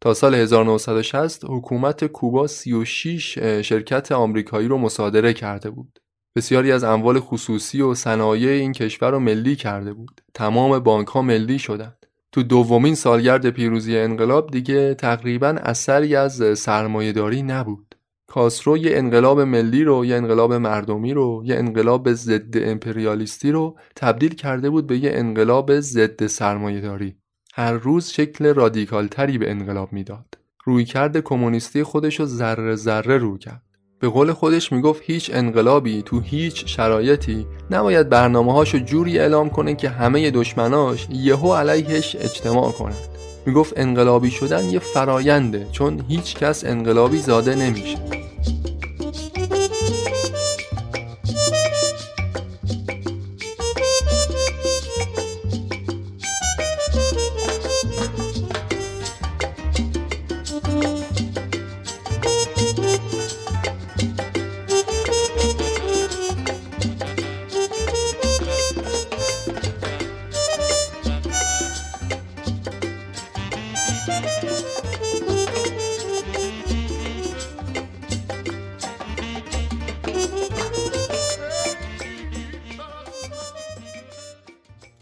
تا سال 1960 حکومت کوبا 36 شرکت آمریکایی رو مصادره کرده بود. بسیاری از اموال خصوصی و صنایع این کشور رو ملی کرده بود. تمام بانک‌ها ملی شدند. تو دومین سالگرد پیروزی انقلاب دیگه تقریباً اثری از سرمایه‌داری نبود. کاسترو یه انقلاب ملی رو، یه انقلاب مردمی رو، یه انقلاب ضد امپریالیستی رو تبدیل کرده بود به یه انقلاب ضد سرمایه‌داری. هر روز شکل رادیکالتری به انقلاب میداد. رویکرد کمونیستی خودش رو ذره ذره رو کرد. به قول خودش میگفت هیچ انقلابی تو هیچ شرایطی نباید برنامه‌هاشو جوری اعلام کنه که همه دشمناش یهو علیهش اجتماع کنند. میگفت انقلابی شدن یه فراینده، چون هیچ کس انقلابی زاده نمیشه.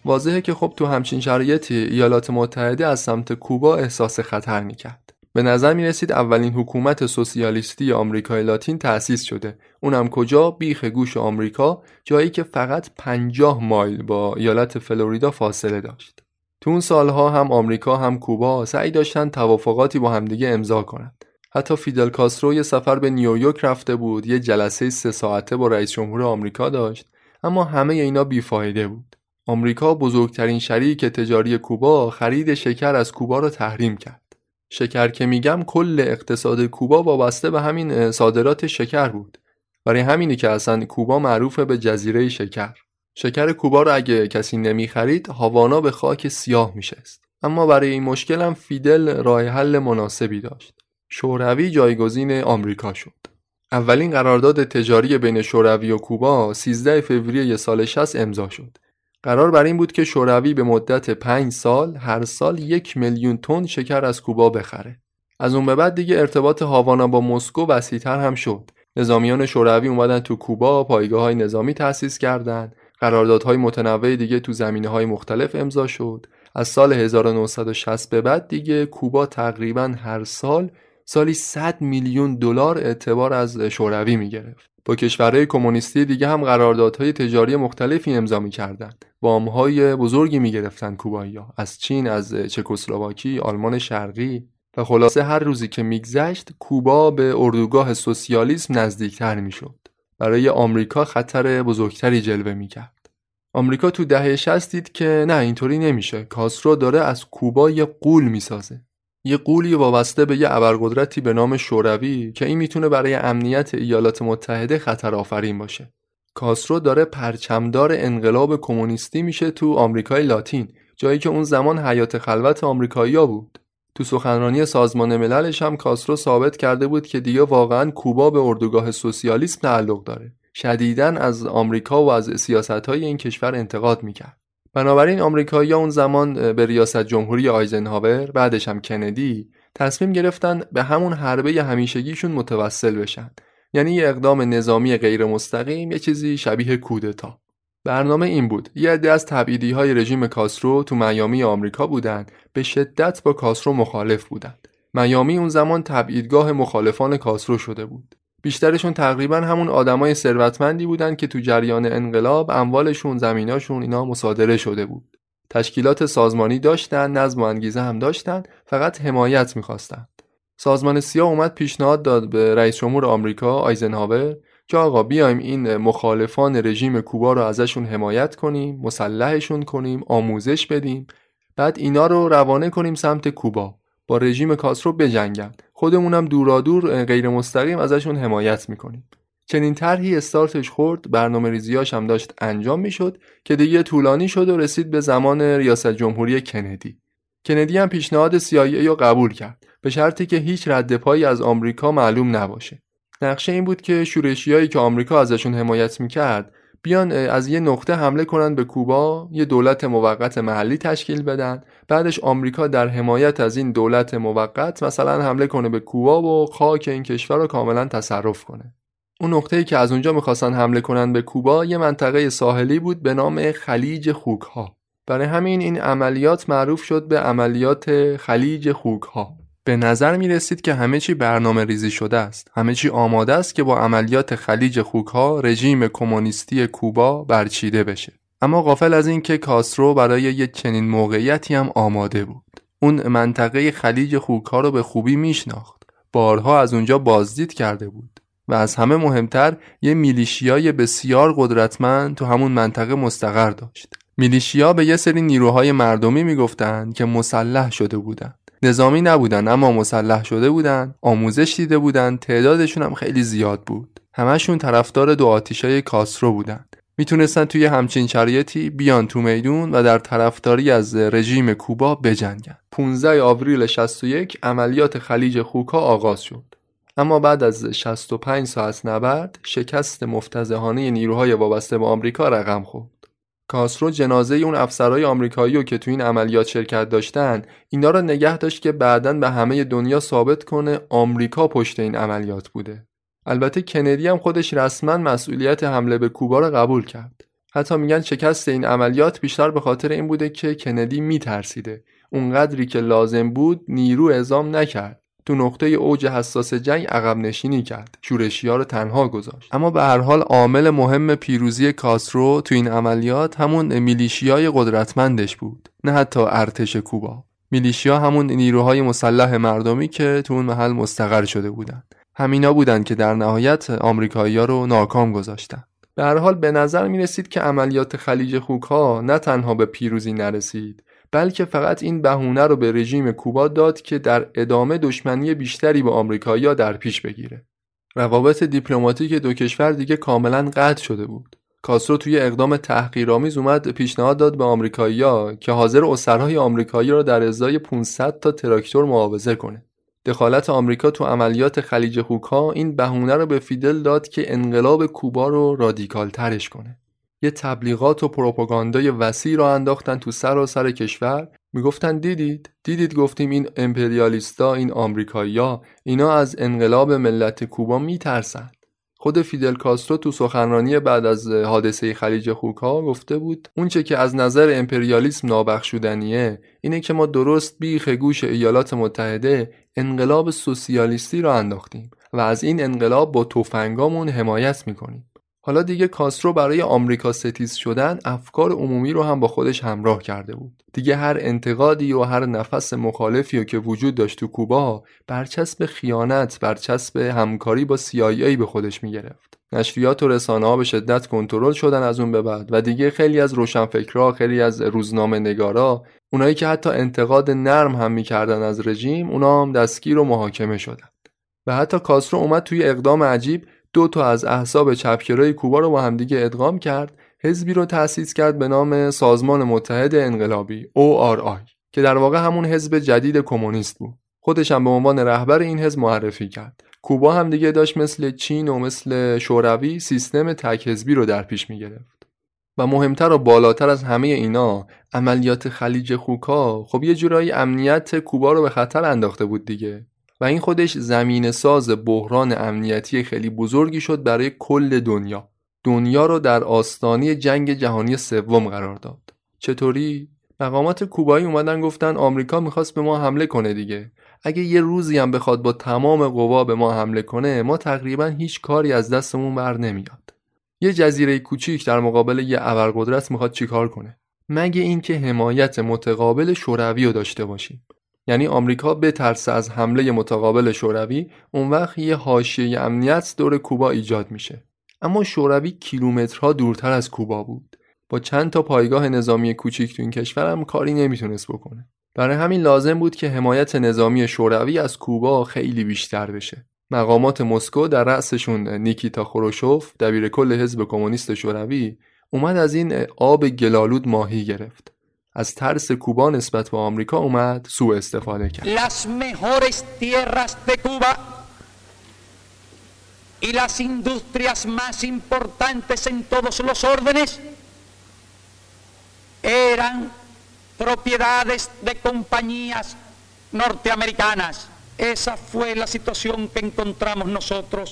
واضحه که خب تو همچین شرایطی ایالات متحده از سمت کوبا احساس خطر میکرد. به نظر میرسید اولین حکومت سوسیالیستی آمریکای لاتین تأسیس شده. اونم کجا؟ بیخ گوش آمریکا، جایی که فقط 50 مایل با ایالت فلوریدا فاصله داشت. تو اون سالها هم آمریکا هم کوبا سعی داشتن توافقاتی با همدیگه امضا کنند. حتی فیدل کاسترو یه سفر به نیویورک رفته بود، یه جلسه 3 ساعته با رئیس جمهور آمریکا داشت، اما همه اینا بی‌فایده بود. آمریکا بزرگترین شریک تجاری کوبا خرید شکر از کوبا را تحریم کرد. شکر که میگم کل اقتصاد کوبا وابسته به همین صادرات شکر بود. برای همینی که اصلا کوبا معروف به جزیره شکر. شکر کوبا را اگه کسی نمیخرید هاوانا به خاک سیاه میشست. اما برای این مشکل هم فیدل راه حل مناسبی داشت. شوروی جایگزین آمریکا شد. اولین قرارداد تجاری بین شوروی و کوبا 13 فوریه سال 60 امضا شد. قرار بر این بود که شوروی به مدت 5 سال هر سال 1 میلیون تن شکر از کوبا بخره. از اون به بعد دیگه ارتباط هاوانا با مسکو وسیع‌تر هم شد. نظامیان شوروی اومدن تو کوبا، پایگاه‌های نظامی تأسیس کردند. قراردادهای متنوع دیگه تو زمینه‌های مختلف امضا شد. از سال 1960 به بعد دیگه کوبا تقریباً هر سال سالی 100 میلیون دلار اعتبار از شوروی می‌گرفت. با کشورهای کمونیستی دیگه هم قراردادهای تجاری مختلفی امضا می‌کردند. وام‌های بزرگی می‌گرفتن کوبایی‌ها از چین، از چکسلواکی، آلمان شرقی و خلاصه هر روزی که می‌گذشت کوبا به اردوگاه سوسیالیسم نزدیکتر می‌شد. برای آمریکا خطر بزرگتری جلوه می‌کرد. آمریکا تو دهه 60 دید که نه، اینطوری نمیشه. کاسترو داره از کوبا یه غول می‌سازه. یه غولی وابسته به یه ابرقدرتی به نام شوروی که این میتونه برای امنیت ایالات متحده خطرآفرین باشه. کاسترو داره پرچمدار انقلاب کمونیستی میشه تو آمریکای لاتین، جایی که اون زمان حیات خلوت آمریکایی‌ها بود. تو سخنرانی سازمان مللش هم کاسترو ثابت کرده بود که دیگه واقعاً کوبا به اردوگاه سوسیالیسم تعلق داره. شدیداً از آمریکا و از سیاست‌های این کشور انتقاد می‌کرد. بنابراین آمریکایی‌ها اون زمان به ریاست جمهوری آیزنهاور، بعدش هم کندی، تصمیم گرفتن به همون حربه همیشگیشون متوسل بشن. یعنی یه اقدام نظامی غیر مستقیم، یه چیزی شبیه کودتا. برنامه این بود: یه عده از تبعیدی‌های رژیم کاسترو تو میامی آمریکا بودن، به شدت با کاسترو مخالف بودن. میامی اون زمان تبعیدگاه مخالفان کاسترو شده بود. بیشترشون تقریباً همون آدمای ثروتمندی بودن که تو جریان انقلاب اموالشون، زمیناشون، اینا مصادره شده بود. تشکیلات سازمانی داشتن، نظم و انگیزه هم داشتن، فقط حمایت می‌خواستن. سازمان سیاه اومد پیشنهاد داد به رئیس جمهور آمریکا آیزنهاور که آقا بیایم این مخالفان رژیم کوبا رو ازشون حمایت کنیم، مسلحشون کنیم، آموزش بدیم، بعد اینا رو روانه کنیم سمت کوبا، با رژیم کاسترو بجنگن، خودمونم دورادور غیر مستقیم ازشون حمایت میکنیم. چنین طرحی استارتش خورد، برنامه ریزیاش هم داشت انجام میشد که دیگه طولانی شد و رسید به زمان ریاست جمهوری کندی. کندی هم پیشنهاد CIA رو قبول کرد، به شرطی که هیچ ردپایی از آمریکا معلوم نباشه. نقشه این بود که شورشیایی که آمریکا ازشون حمایت میکرد بیان از یه نقطه حمله کنن به کوبا، یه دولت موقت محلی تشکیل بدن، بعدش آمریکا در حمایت از این دولت موقت مثلا حمله کنه به کوبا و خاک این کشور رو کاملا تصرف کنه. اون نقطه‌ای که از اونجا می‌خواستن حمله کنن به کوبا یه منطقه ساحلی بود به نام خلیج خوک‌ها. برای همین این عملیات معروف شد به عملیات خلیج خوک‌ها. به نظر می رسید که همه چی برنامه ریزی شده است. همه چی آماده است که با عملیات خلیج خوک‌ها رژیم کمونیستی کوبا برچیده بشه. اما غافل از این که کاسترو برای یک چنین موقعیتی هم آماده بود. اون منطقه خلیج خوک‌ها رو به خوبی می شناخت. بارها از اونجا بازدید کرده بود. و از همه مهمتر یه میلیشیای بسیار قدرتمند تو همون منطقه مستقر داشت. میلیشیا به یه سری نیروهای مردمی می گفتن که مسلح شده بودن. نظامی نبودن اما مسلح شده بودن، آموزش دیده بودن، تعدادشون هم خیلی زیاد بود. همشون طرفدار دو آتیشای کاسترو بودن. میتونستن توی همچین شرایطی بیان تو میدون و در طرفداری از رژیم کوبا بجنگن. 15 آوریل 61 عملیات خلیج خوک‌ها آغاز شد. اما بعد از 65 ساعت نبرد، شکست مفتضحانه نیروهای وابسته به آمریکا رقم خورد. کاسترو جنازه اون افسرهای آمریکاییو که تو این عملیات شرکت داشتن، اینا رو نگه داشت که بعداً به همه دنیا ثابت کنه آمریکا پشت این عملیات بوده. البته کندی هم خودش رسما مسئولیت حمله به کوبا رو قبول کرد. حتی میگن شکست این عملیات بیشتر به خاطر این بوده که کندی میترسیده. اونقدری که لازم بود نیرو اعزام نکرد. تو نقطه اوج حساس جنگ عقب نشینی کرد، شورشی‌ها رو تنها گذاشت. اما به هر حال عامل مهم پیروزی کاسترو تو این عملیات همون میلیشیای قدرتمندش بود، نه حتی ارتش کوبا. میلیشیا همون نیروهای مسلح مردمی که تو اون محل مستقر شده بودن. همینا بودن که در نهایت آمریکایی‌ها رو ناکام گذاشتن. به هر حال به نظر می‌رسید که عملیات خلیج خوک‌ها نه تنها به پیروزی نرسید، بلکه فقط این بهونه رو به رژیم کوبا داد که در ادامه دشمنی بیشتری با آمریکایی‌ها در پیش بگیره. روابط دیپلماتیک دو کشور دیگه کاملا قطع شده بود. کاسترو توی اقدام تحقیرآمیز اومد پیشنهاد داد به آمریکایی‌ها که حاضر اسرای آمریکایی را در ازای 500 تا تراکتور معاوضه کنه. دخالت آمریکا تو عملیات خلیج خوک‌ها این بهونه رو به فیدل داد که انقلاب کوبا رو رادیکال ترش کنه. یه تبلیغات و پروپاگاندای وسیع را انداختن تو سراسر کشور. میگفتن دیدید گفتیم این امپریالیستا، این آمریکایی‌ها، اینا از انقلاب ملت کوبا میترسن. خود فیدل کاسترو تو سخنرانی بعد از حادثه خلیج خوک‌ها گفته بود اونچه که از نظر امپریالیسم نابخشودنیه اینه که ما درست بیخ گوش ایالات متحده انقلاب سوسیالیستی را انداختیم و از این انقلاب با تفنگامون حمایت میکنیم. حالا دیگه کاسترو برای آمریکا ستیز شدن افکار عمومی رو هم با خودش همراه کرده بود. دیگه هر انتقادی و هر نفس مخالفی که وجود داشت تو کوبا برچسب خیانت، برچسب همکاری با CIA به خودش می‌گرفت. نشریات و رسانه‌ها به شدت کنترل شدن از اون به بعد و دیگه خیلی از روشنفکرها، خیلی از روزنامه‌نگارا، اونایی که حتی انتقاد نرم هم می‌کردن از رژیم، اونا هم دستگیر و محاکمه شدن. و حتی کاسترو اومد توی اقدام عجیب 2 تا از احزاب چپ‌گرای کوبا رو با همدیگه ادغام کرد، حزبی رو تأسیس کرد به نام سازمان متحد انقلابی ORI که در واقع همون حزب جدید کمونیست بود. خودش هم به عنوان رهبر این حزب معرفی کرد. کوبا هم دیگه داشت مثل چین و مثل شوروی سیستم تک‌حزبی رو در پیش می‌گرفت. و مهمتر و بالاتر از همه اینا، عملیات خلیج خوکا خب یه جورایی امنیت کوبا رو به خطر انداخته بود دیگه. و این خودش زمینه ساز بحران امنیتی خیلی بزرگی شد برای کل دنیا. دنیا رو در آستانه جنگ جهانی سوم قرار داد. چطوری؟ مقامات کوبایی اومدن گفتن آمریکا می‌خواست به ما حمله کنه دیگه. اگه یه روزی هم بخواد با تمام قوا به ما حمله کنه، ما تقریبا هیچ کاری از دستمون بر نمیاد. یه جزیره کوچیک در مقابل یه ابرقدرت میخواد چیکار کنه؟ مگه اینکه حمایت متقابل شوروی رو داشته باشیم. یعنی آمریکا بترسه از حمله متقابل شوروی، اون وقت یه حاشیه امنیت دور کوبا ایجاد میشه. اما شوروی کیلومترها دورتر از کوبا بود. با چند تا پایگاه نظامی کوچیک تو این کشور هم کاری نمیتونست بکنه. برای همین لازم بود که حمایت نظامی شوروی از کوبا خیلی بیشتر بشه. مقامات مسکو در رأسشون نیکیتا خروشوف، دبیرکل حزب کمونیست شوروی، اومد از این آب گلالود ماهی گرفت. از ترس کوبا نسبت به آمریکا اومد سوء استفاده کرد. Las mejores tierras de Cuba y las industrias más importantes en todos los órdenes eran propiedades de compañías norteamericanas. Esa fue la situación que encontramos nosotros.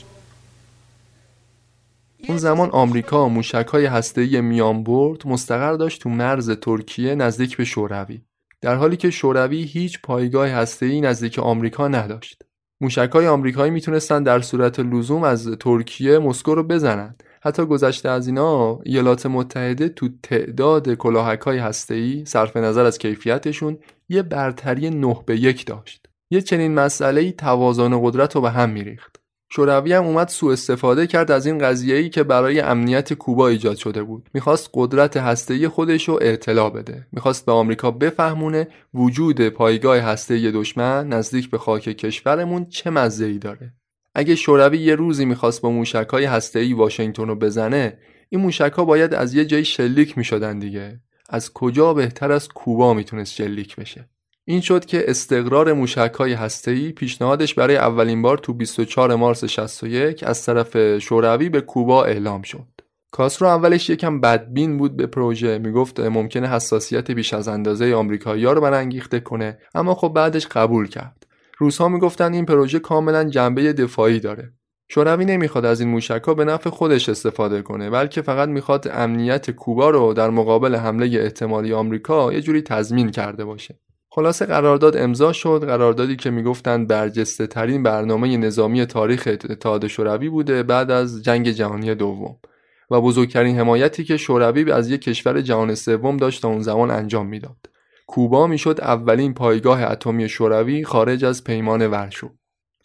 اون زمان آمریکا موشک‌های هسته‌ای میانبرد مستقر داشت تو مرز ترکیه نزدیک به شوروی، در حالی که شوروی هیچ پایگاه هسته‌ای نزدیک آمریکا نداشت. موشک‌های آمریکایی میتونستن در صورت لزوم از ترکیه مسکو رو بزنن. حتی گذشته از اینا، ایالات متحده تو تعداد کلاهک‌های هسته‌ای صرف نظر از کیفیتشون یه برتری 9-1 داشت. یه چنین مسئله‌ای توازن قدرت رو به هم می‌ریخت. شوروی هم اومد سوء استفاده کرد از این قضیه‌ای که برای امنیت کوبا ایجاد شده بود. می‌خواست قدرت هسته‌ای خودش رو اطلاع بده. می‌خواست به آمریکا بفهمونه وجود پایگاه هسته‌ای دشمن نزدیک به خاک کشورمون چه مزه‌ای داره. اگه شوروی یه روزی می‌خواست با موشک‌های هسته‌ای واشنگتن رو بزنه، این موشک‌ها باید از یه جای شلیک می‌شدن دیگه. از کجا بهتر از کوبا میتونست شلیک بشه؟ این شد که استقرار موشک‌های هسته‌ای پیشنهادش برای اولین بار تو 24 مارس 61 از طرف شوروی به کوبا اعلام شد. کاسترو اولش یکم بدبین بود به پروژه، میگفت ممکنه حساسیت بیش از اندازه آمریکایی‌ها رو برانگیخته کنه، اما خب بعدش قبول کرد. روس‌ها میگفتن این پروژه کاملا جنبه دفاعی داره. شوروی نمیخواد از این موشک‌ها به نفع خودش استفاده کنه، بلکه فقط میخواد امنیت کوبا رو در مقابل حمله احتمالی آمریکا یه جوری تضمین کرده باشه. خلاصه قرارداد امضا شد، قراردادی که میگفتند برجسته ترین برنامه نظامی تاریخ اتحاد شوروی بوده بعد از جنگ جهانی دوم و بزرگترین حمایتی که شوروی از یک کشور جهان سوم داشت تا اون زمان انجام میداد. کوبا میشد اولین پایگاه اتمی شوروی خارج از پیمان ورشو.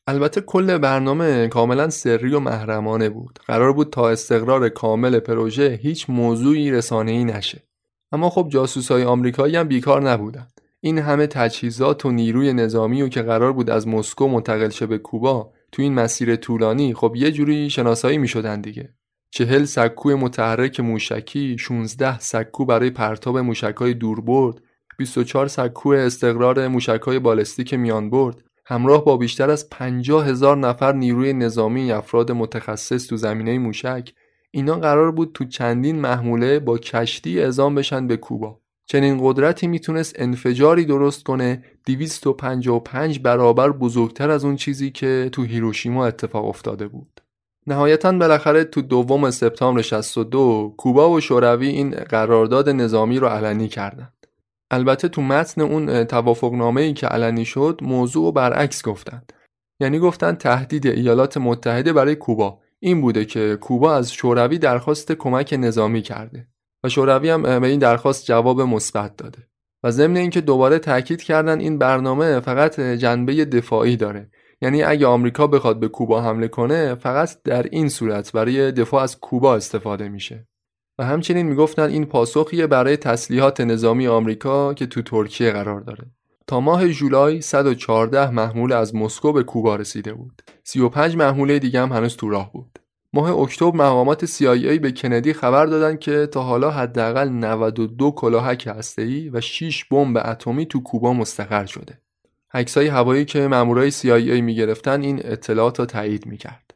البته کل برنامه کاملا سری و محرمانه بود. قرار بود تا استقرار کامل پروژه هیچ موضوعی رسانه‌ای نشه. اما خب جاسوسای آمریکایی هم بیکار نبودند. این همه تجهیزات و نیروی نظامی و که قرار بود از مسکو منتقل شه به کوبا تو این مسیر طولانی خب یه جوری شناسایی می‌شدن دیگه. 40 سکو متحرک موشکی، 16 سکو برای پرتاب موشک‌های دوربرد، 24 سکو استقرار موشک‌های بالستیک میانبرد، همراه با بیشتر از 50,000 نفر نیروی نظامی، افراد متخصص تو زمینه موشک، اینا قرار بود تو چندین محموله با کشتی اعزام بشن به کوبا. چنین قدرتی میتونست انفجاری درست کنه 255 برابر بزرگتر از اون چیزی که تو هیروشیما اتفاق افتاده بود. نهایتاً بالاخره تو 2 سپتامبر 62 کوبا و شوروی این قرارداد نظامی رو علنی کردند. البته تو متن اون توافقنامه‌ای که علنی شد موضوع رو برعکس گفتند. یعنی گفتند تهدید ایالات متحده برای کوبا این بوده که کوبا از شوروی درخواست کمک نظامی کرده. و شوروی هم به این درخواست جواب مثبت داده و ضمن اینکه دوباره تاکید کردن این برنامه فقط جنبه دفاعی داره، یعنی اگه آمریکا بخواد به کوبا حمله کنه فقط در این صورت برای دفاع از کوبا استفاده میشه. و همچنین میگفتن این پاسخیه برای تسلیحات نظامی آمریکا که تو ترکیه قرار داره. تا ماه جولای 114 محموله از مسکو به کوبا رسیده بود. 35 محموله دیگه هم هنوز تو راه بود. ماه اکتبر مقامات CIA به کندی خبر دادن که تا حالا حداقل 92 کلاهک هسته‌ای و 6 بمب اتمی تو کوبا مستقر شده. عکسای هوایی که مامورای CIA می‌گرفتن این اطلاعات را تایید می‌کرد.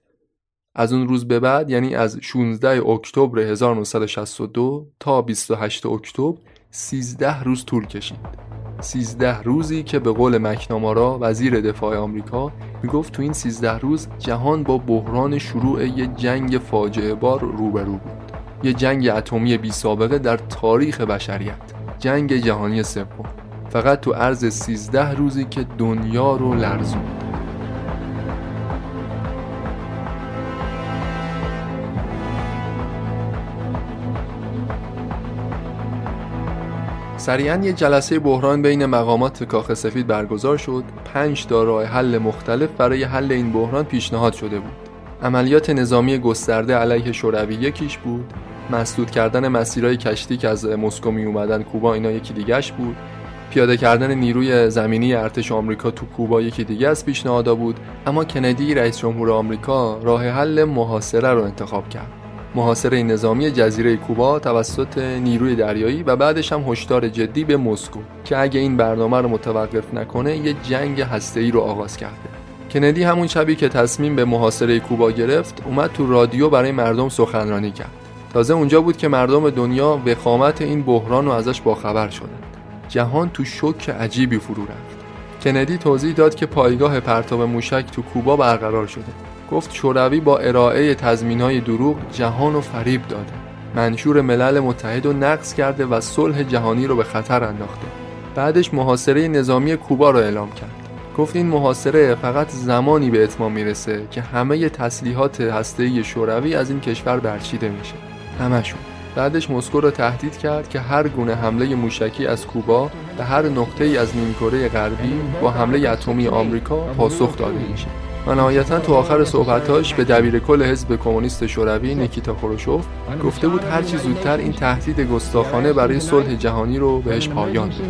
از اون روز به بعد، یعنی از 16 اکتبر 1962 تا 28 اکتبر 13 روز طول کشید. 13 روزی که به قول مکنامارا وزیر دفاع آمریکا میگفت تو این 13 روز جهان با بحران شروع یه جنگ فاجعه بار روبرو بود. یه جنگ اتمی بی سابقه در تاریخ بشریت، جنگ جهانی سوم. فقط تو عرض 13 روزی که دنیا رو لرزوند. سریعاً یه جلسه بحران بین مقامات کاخ سفید برگزار شد. 5 تا راه حل مختلف برای حل این بحران پیشنهاد شده بود. عملیات نظامی گسترده علیه شوروی یکیش بود، مسدود کردن مسیرهای کشتی که از مسکو می اومدن کوبا اینا یکی دیگه‌اش بود، پیاده کردن نیروی زمینی ارتش آمریکا تو کوبا یکی دیگه از پیشنهادها بود. اما کندی رئیس جمهور آمریکا راه حل محاصره رو انتخاب کرد. محاصره نظامی جزیره کوبا توسط نیروی دریایی و بعدش هم هشدار جدی به مسکو که اگه این برنامه رو متوقف نکنه یه جنگ هسته‌ای رو آغاز کرده. کندی همون شبی که تصمیم به محاصره کوبا گرفت اومد تو رادیو برای مردم سخنرانی کرد. تازه اونجا بود که مردم دنیا وخامت این بحران رو ازش باخبر شدند. جهان تو شوک عجیبی فرو رفت. کندی توضیح داد که پایگاه پرتاب موشک تو کوبا برقرار شده. گفت شوروی با ارائه تضمین‌های دروغ جهان رو فریب داده، منشور ملل متحد رو نقض کرده و صلح جهانی رو به خطر انداخته. بعدش محاصره نظامی کوبا رو اعلام کرد. گفت این محاصره فقط زمانی به اتمام میرسه که همه تسلیحات هسته‌ای شوروی از این کشور برچیده میشه، همشون. بعدش مسکو رو تهدید کرد که هر گونه حمله موشکی از کوبا به هر نقطه‌ای از نیمکره غربی با حمله اتمی آمریکا پاسخ داده میشه. و نهایتاً تو آخر صحبتاش به دبیر کل حزب کمونیست شوروی نیکیتا خروشوف گفته بود هر چی زودتر این تهدید گستاخانه برای صلح جهانی رو بهش پایان بده.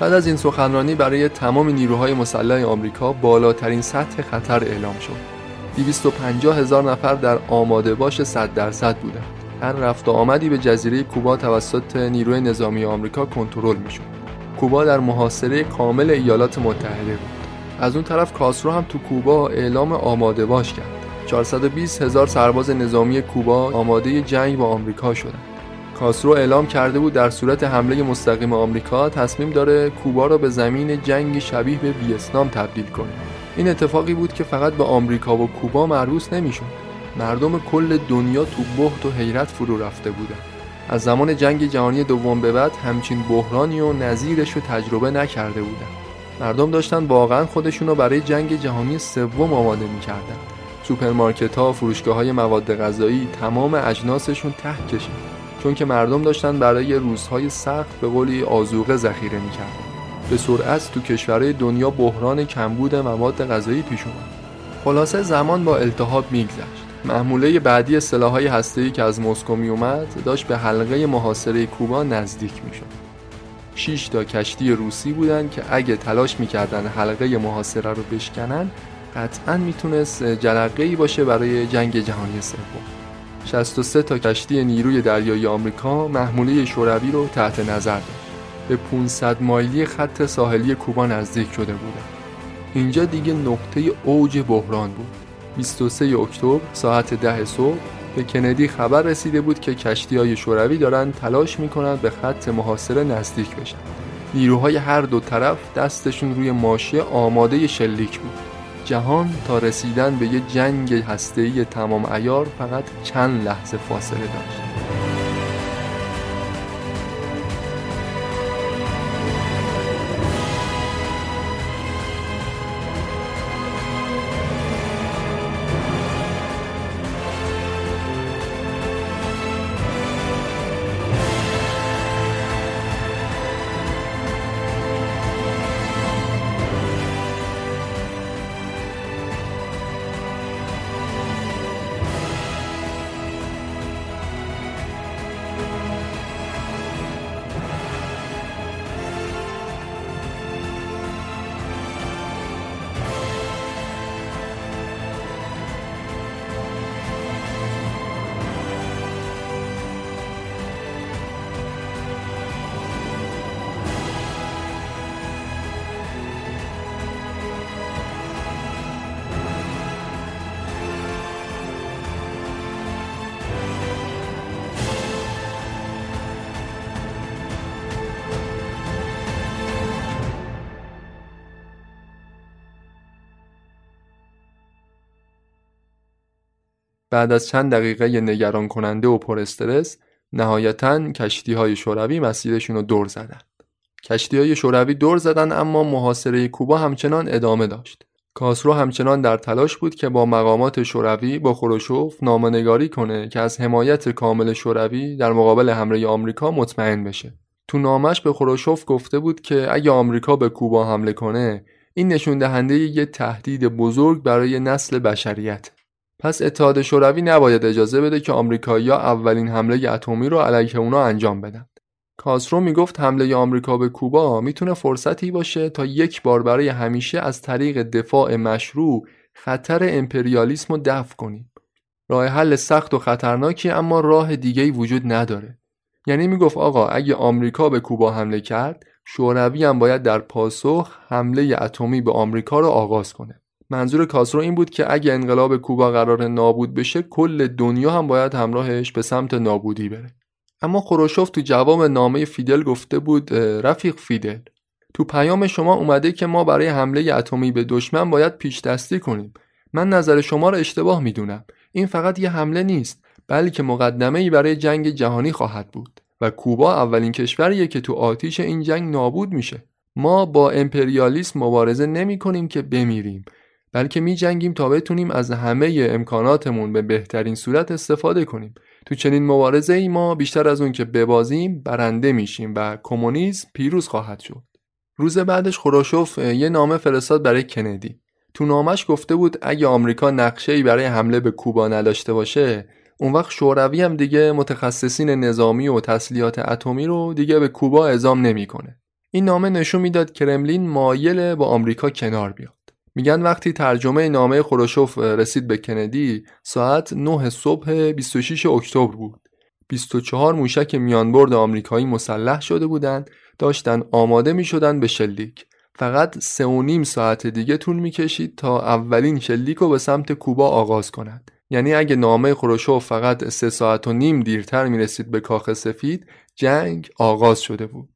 بعد از این سخنرانی برای تمام نیروهای مسلح آمریکا بالاترین سطح خطر اعلام شد. 250,000 نفر در آماده باش 100% بودند. هر رفت و آمدی به جزیره کوبا توسط نیروی نظامی آمریکا کنترل میشد. کوبا در محاصره کامل ایالات متحده بود. از اون طرف کاسترو هم تو کوبا اعلام آماده باش کرد. 420,000 سرباز نظامی کوبا آماده جنگ با آمریکا شدند. کاسترو اعلام کرده بود در صورت حمله مستقیم آمریکا تصمیم داره کوبا را به زمین جنگ شبیه به ویتنام تبدیل کنه. این اتفاقی بود که فقط به آمریکا و کوبا مربوط نمی‌شد. مردم کل دنیا تو بحت و حیرت فرو رفته بودند. از زمان جنگ جهانی دوم به بعد همچین بحرانی و نظیرش رو تجربه نکرده بودند. مردم داشتن واقعاً خودشون رو برای جنگ جهانی سوم آماده می‌کردن. سوپرمارکت‌ها، فروشگاه‌های مواد غذایی تمام اجناسشون ته کشید. چون که مردم داشتن برای روزهای سخت به قولی آذوقه ذخیره می‌کردن. به سرعت تو کشورهای دنیا بحران کمبود مواد غذایی پیش اومد. خلاصه زمان با التهاب می‌گذشت. محموله بعدی سلاح‌های هسته‌ای که از مسکو میومد داشت به حلقه محاصره کوبا نزدیک می‌شد. 6 تا کشتی روسی بودن که اگه تلاش می‌کردن حلقه محاصره رو بشکنن، قطعاً میتونست جرقه‌ای باشه برای جنگ جهانی سوم. 63 تا کشتی نیروی دریایی آمریکا محموله شوروی رو تحت نظر داشت. به 500 مایلی خط ساحلی کوبا نزدیک شده بودند. اینجا دیگه نقطه اوج بحران بود. 23 اکتبر ساعت 10 صبح به کندی خبر رسیده بود که کشتی‌های شوروی دارن تلاش می‌کنند به خط محاصره نزدیک بشن. نیروهای هر دو طرف دستشون روی ماشه آماده شلیک بود. جهان تا رسیدن به یه جنگ هسته‌ای تمام عیار فقط چند لحظه فاصله داشت. بعد از چند دقیقه نگران کننده و پر استرس، نهایتاً کشتی‌های شوروی مسیرشون رو دور زدند. کشتی‌های شوروی دور زدند، اما محاصره کوبا همچنان ادامه داشت. کاسترو همچنان در تلاش بود که با مقامات شوروی با خروشوف نامه‌نگاری کنه که از حمایت کامل شوروی در مقابل حمله آمریکا مطمئن بشه. تو نامش به خروشوف گفته بود که اگه آمریکا به کوبا حمله کنه، این نشون دهنده یه تهدید بزرگ برای نسل بشریت. پس اتحاد شوروی نباید اجازه بده که آمریکایی‌ها اولین حمله اتمی رو علیه اونا انجام بدن. کاسترو میگفت حمله آمریکا به کوبا میتونه فرصتی باشه تا یک بار برای همیشه از طریق دفاع مشروع خطر امپریالیسم رو دفع کنیم. راه حل سخت و خطرناکی، اما راه دیگه‌ای وجود نداره. یعنی میگفت آقا اگه آمریکا به کوبا حمله کرد، شوروی هم باید در پاسخ حمله اتمی به آمریکا رو آغاز کنه. منظور کاسترو این بود که اگه انقلاب کوبا قرار نابود بشه، کل دنیا هم باید همراهش به سمت نابودی بره. اما خروشوف تو جواب نامه فیدل گفته بود رفیق فیدل، تو پیام شما اومده که ما برای حمله اتمی به دشمن باید پیش دستی کنیم. من نظر شما رو اشتباه میدونم. این فقط یه حمله نیست، بلکه مقدمه‌ای برای جنگ جهانی خواهد بود و کوبا اولین کشوریه که تو آتش این جنگ نابود میشه. ما با امپریالیسم مبارزه نمی‌کنیم که بمیریم، بلکه می‌جنگیم تا بتونیم از همه امکاناتمون به بهترین صورت استفاده کنیم. تو چنین مبارزه‌ای ما بیشتر از اون که ببازیم برنده میشیم و کمونیسم پیروز خواهد شد. روز بعدش خروشوف یه نامه فرستاد برای کندی. تو نامش گفته بود اگه آمریکا نقشه‌ای برای حمله به کوبا نداشته باشه، اون وقت شوروی هم دیگه متخصصین نظامی و تسلیحات اتمی رو دیگه به کوبا اعزام نمی‌کنه. این نامه نشون میداد کرملین مایل با آمریکا کنار بیاد. میگن وقتی ترجمه نامه خروشوف رسید به کندی، ساعت 9 صبح 26 اکتبر بود. 24 موشک میانبرد آمریکایی مسلح شده بودند، داشتن آماده می‌شدن به شلیک. فقط 3.5 ساعت دیگه طول می‌کشید تا اولین شلیک رو به سمت کوبا آغاز کنند. یعنی اگه نامه خروشوف فقط 3.5 ساعت دیرتر می‌رسید به کاخ سفید، جنگ آغاز شده بود.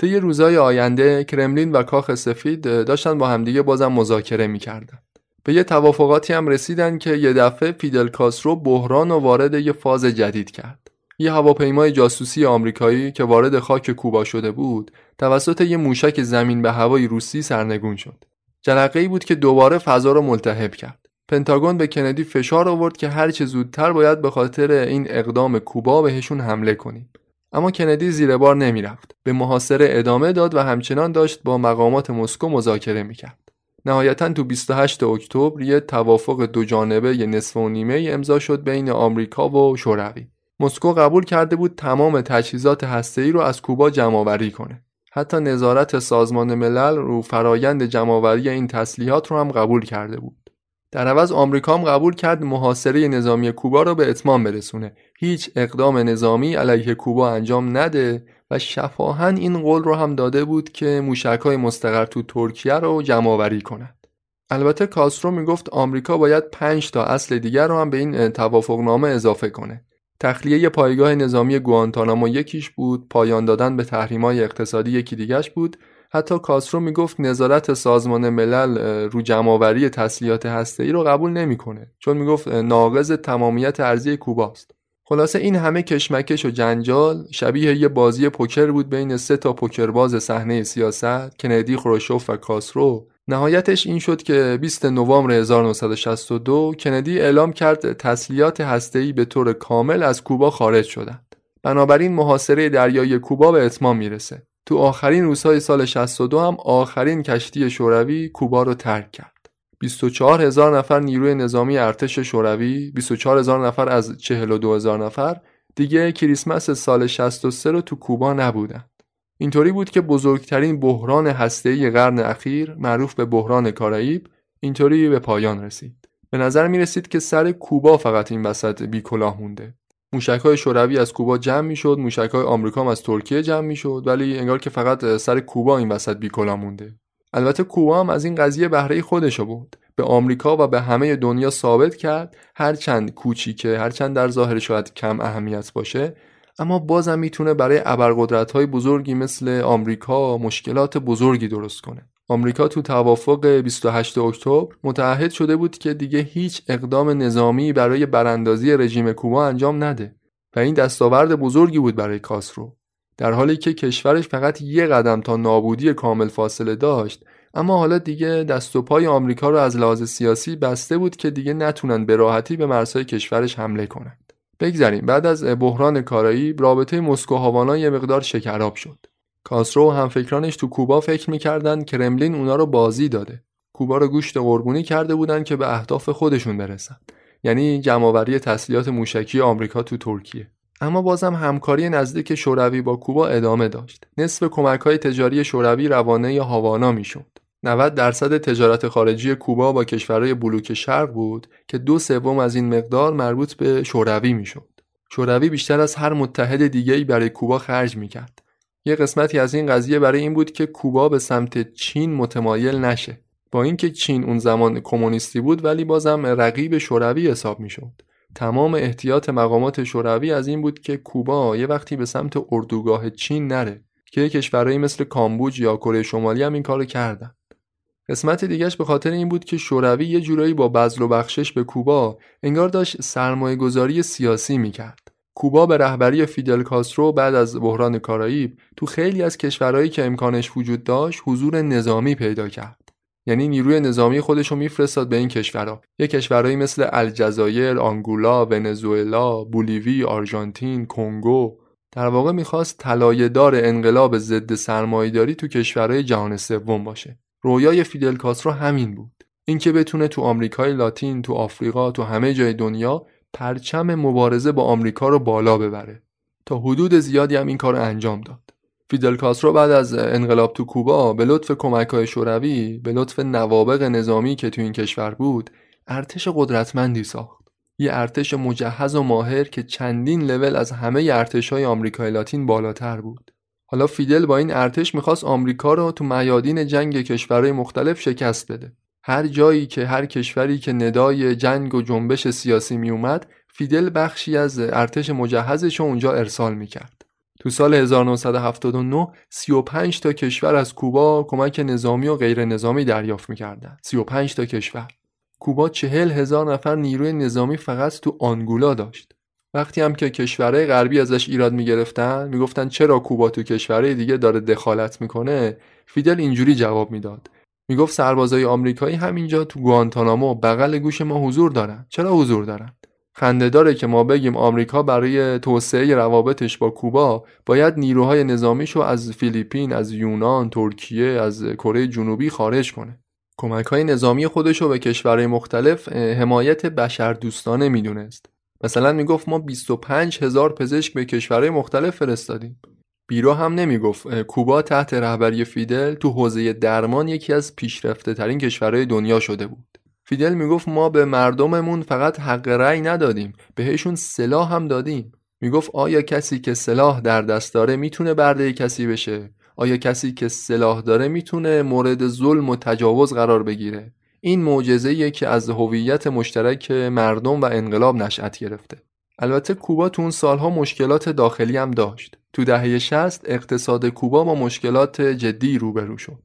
طی روزهای آینده کرملین و کاخ سفید داشتن با همدیگه بازم مذاکره می‌کردن. به یه توافقاتی هم رسیدن که یه دفعه فیدل کاسترو بحران و وارد یه فاز جدید کرد. یه هواپیمای جاسوسی آمریکایی که وارد خاک کوبا شده بود، توسط یه موشک زمین به هوای روسی سرنگون شد. جرقه‌ای بود که دوباره فضا رو ملتهب کرد. پنتاگون به کندی فشار آورد که هر چه زودتر باید به خاطر این اقدام کوبا بهشون حمله کنیم. اما کندی زیر بار نمی رفت. به محاصره ادامه داد و همچنان داشت با مقامات مسکو مذاکره می کرد. نهایتاً تو 28 اکتبر یه توافق دوجانبه ی نصف و نیمه امضا شد بین آمریکا و شوروی. مسکو قبول کرده بود تمام تجهیزات هسته‌ای رو از کوبا جمع‌آوری کنه. حتی نظارت سازمان ملل رو فرایند جمع‌آوری این تسلیحات رو هم قبول کرده بود. در عوض آمریکا هم قبول کرد محاصره نظامی کوبا را به اتمام برسونه، هیچ اقدام نظامی علیه کوبا انجام نده و شفاهاً این قول رو هم داده بود که موشک‌های مستقر تو ترکیه رو جمع‌آوری کنند. البته کاسترو میگفت آمریکا باید 5 تا اصل دیگر رو هم به این توافقنامه اضافه کنه. تخلیه پایگاه نظامی گوانتانامو یکیش بود، پایان دادن به تحریم‌های اقتصادی یکی دیگه‌اش بود. حتی کاسترو میگفت نظارت سازمان ملل رو جمع‌آوری تسلیحات هسته‌ای رو قبول نمی‌کنه، چون میگفت ناقض تمامیت ارضی کوباست. خلاصه این همه کشمکش و جنجال شبیه یه بازی پوکر بود بین 3 تا پوکرباز صحنه سیاست، کندی، خروشوف و کاسترو. نهایتش این شد که 20 نوامبر 1962 کندی اعلام کرد تسلیحات هسته‌ای به طور کامل از کوبا خارج شدند. بنابراین محاصره دریای کوبا به اتمام میرسه. تو آخرین روزهای سال 62 هم آخرین کشتی شوروی کوبا رو ترک کرد. 24,000 نفر نیروی نظامی ارتش شوروی، 24,000 نفر از 42,000 نفر دیگه کریسمس سال 63 رو تو کوبا نبودند. اینطوری بود که بزرگترین بحران هسته‌ای قرن اخیر، معروف به بحران کارائیب، اینطوری به پایان رسید. به نظر می رسید که سر کوبا فقط این وسط بی‌کلاه مونده. موشک‌های شوروی از کوبا جمع می‌شد، موشک‌های آمریکا هم از ترکیه جمع می‌شد، ولی انگار که فقط سر کوبا این وسط بی‌کلاه مونده. البته کوبا هم از این قضیه بهره خودش بود. به آمریکا و به همه دنیا ثابت کرد هرچند کوچیکه، هرچند در ظاهر شاید کم اهمیت باشه، اما بازم میتونه برای ابرقدرت‌های بزرگی مثل آمریکا مشکلات بزرگی درست کنه. آمریکا تو توافق 28 اکتبر متعهد شده بود که دیگه هیچ اقدام نظامی برای براندازی رژیم کوبا انجام نده و این دستاورد بزرگی بود برای کاسترو، در حالی که کشورش فقط یه قدم تا نابودی کامل فاصله داشت، اما حالا دیگه دست و پای آمریکا رو از لحاظ سیاسی بسته بود که دیگه نتونن به راحتی به مرزهای کشورش حمله کنند. بگذریم، بعد از بحران کارایی رابطه مسکو هاوانا یه مقدار شکراب شد. کاسترو و همفکرانش تو کوبا فکر می‌کردن کرملین اونا رو بازی داده. کوبا رو گوشت قربونی کرده بودن که به اهداف خودشون برسن. یعنی جمع‌آوری تسلیحات موشکی آمریکا تو ترکیه. اما بازم همکاری نزدیک شوروی با کوبا ادامه داشت. نصف کمک‌های تجاری شوروی روانه هاوانا میشد. 90% تجارت خارجی کوبا با کشورهای بلوک شرق بود که 2/3 از این مقدار مربوط به شوروی میشد. شوروی بیشتر از هر متحد دیگه‌ای برای کوبا خرج می‌کرد. یه قسمتی از این قضیه برای این بود که کوبا به سمت چین متمایل نشه. با اینکه چین اون زمان کمونیستی بود ولی بازم رقیب شوروی حساب میشد. تمام احتیاط مقامات شوروی از این بود که کوبا یه وقتی به سمت اردوگاه چین نره که کشورهایی مثل کامبوج یا کره شمالی هم این کارو کردن. قسمت دیگهش به خاطر این بود که شوروی یه جورایی با بذل و بخشش به کوبا انگار داشت سرمایه‌گذاری سیاسی میکرد. کوبا به رهبری فیدل کاسترو بعد از بحران کارائیب تو خیلی از کشورهایی که امکانش وجود داشت حضور نظامی پیدا کرد. یعنی نیروی نظامی خودش رو میفرستاد به این کشورها. یه کشورهایی مثل الجزایر، آنگولا، ونزوئلا، بولیوی، آرژانتین، کنگو. در واقع میخواست طلایه‌دار انقلاب ضد سرمایه‌داری تو کشورهای جهان سوم باشه. رویای فیدل کاسترو همین بود. اینکه بتونه تو آمریکای لاتین، تو آفریقا، تو همه جای دنیا پرچم مبارزه با آمریکا رو بالا ببره. تا حدود زیادی هم این کار رو انجام داد. فیدل کاسترو بعد از انقلاب تو کوبا به لطف کمک‌های شوروی، به لطف نوابغ نظامی که تو این کشور بود، ارتش قدرتمندی ساخت. یه ارتش مجهز و ماهر که چندین لول از همه ارتش‌های آمریکای لاتین بالاتر بود. حالا فیدل با این ارتش می‌خواست آمریکا رو تو میادین جنگ کشورهای مختلف شکست بده. هر جایی که هر کشوری که ندای جنگ و جنبش سیاسی می اومد، فیدل بخشی از ارتش مجهزش رو اونجا ارسال می کرد. تو سال 1979 35 تا کشور از کوبا کمک نظامی و غیر نظامی دریافت می کردن. 35 تا کشور. کوبا 40,000 نفر نیروی نظامی فقط تو آنگولا داشت. وقتی هم که کشورهای غربی ازش ایراد می گرفتن، می گفتن چرا کوبا تو کشورهای دیگه داره دخالت می کنه، فیدل اینجوری جواب می داد. میگفت سربازای آمریکایی همینجا تو گوانتانامو بغل گوش ما حضور دارن. چرا حضور دارن؟ خنده داره که ما بگیم آمریکا برای توسعه روابطش با کوبا باید نیروهای نظامیشو از فیلیپین، از یونان، ترکیه، از کره جنوبی خارج کنه. کمک‌های نظامی خودشو به کشورهای مختلف حمایت بشردوستانه میدونست. مثلا میگفت ما 25,000 پزشک به کشورهای مختلف فرستادیم. بیرا هم نمیگفت کوبا تحت رهبری فیدل تو حوزه درمان یکی از پیشرفته ترین کشورهای دنیا شده بود. فیدل میگفت ما به مردممون فقط حق رأی ندادیم، بهشون سلاح هم دادیم. میگفت آیا کسی که سلاح در دست داره میتونه برده کسی بشه؟ آیا کسی که سلاح داره میتونه مورد ظلم و تجاوز قرار بگیره؟ این معجزه‌ایه که از هویت مشترک مردم و انقلاب نشأت گرفته. البته کوبا تو اون سالها مشکلات داخلی هم داشت. تو دهه 60 اقتصاد کوبا با مشکلات جدی روبرو شد.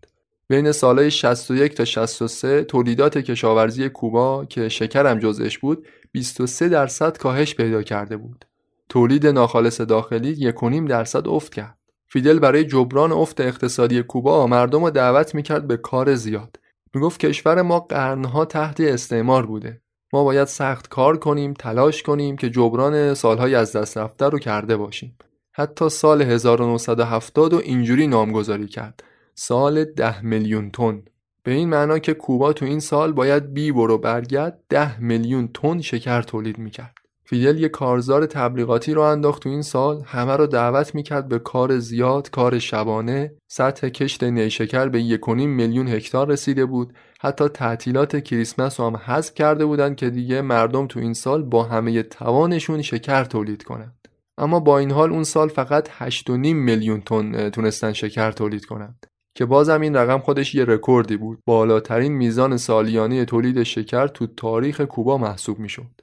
بین سالهای 61 تا 63 تولیدات کشاورزی کوبا که شکر هم جزش بود 23% کاهش پیدا کرده بود. تولید ناخالص داخلی 1.5% افت کرد. فیدل برای جبران افت اقتصادی کوبا مردم رو دعوت میکرد به کار زیاد. میگفت کشور ما قرنها تحت استعمار بوده. ما باید سخت کار کنیم، تلاش کنیم که جبران سالهای از دست رفته رو کرده باشیم. حتی سال 1970 رو اینجوری نامگذاری کرد. سال 10 میلیون تن. به این معنا که کوبا تو این سال باید بی برو برگرد 10 میلیون تن شکر تولید میکرد. فیدل یه کارزار تبلیغاتی رو انداخت تو این سال، همه رو دعوت میکرد به کار زیاد، کار شبانه. سطح کشت نیشکر به 1.5 میلیون هکتار رسیده بود. حتی تعطیلات کریسمس رو هم حذف کرده بودن که دیگه مردم تو این سال با همه توانشون شکر تولید کنن. اما با این حال اون سال فقط 8.5 میلیون تن تونستن شکر تولید کنند که بازم این رقم خودش یه رکوردی بود. بالاترین میزان سالیانه تولید شکر تو تاریخ کوبا محسوب میشد.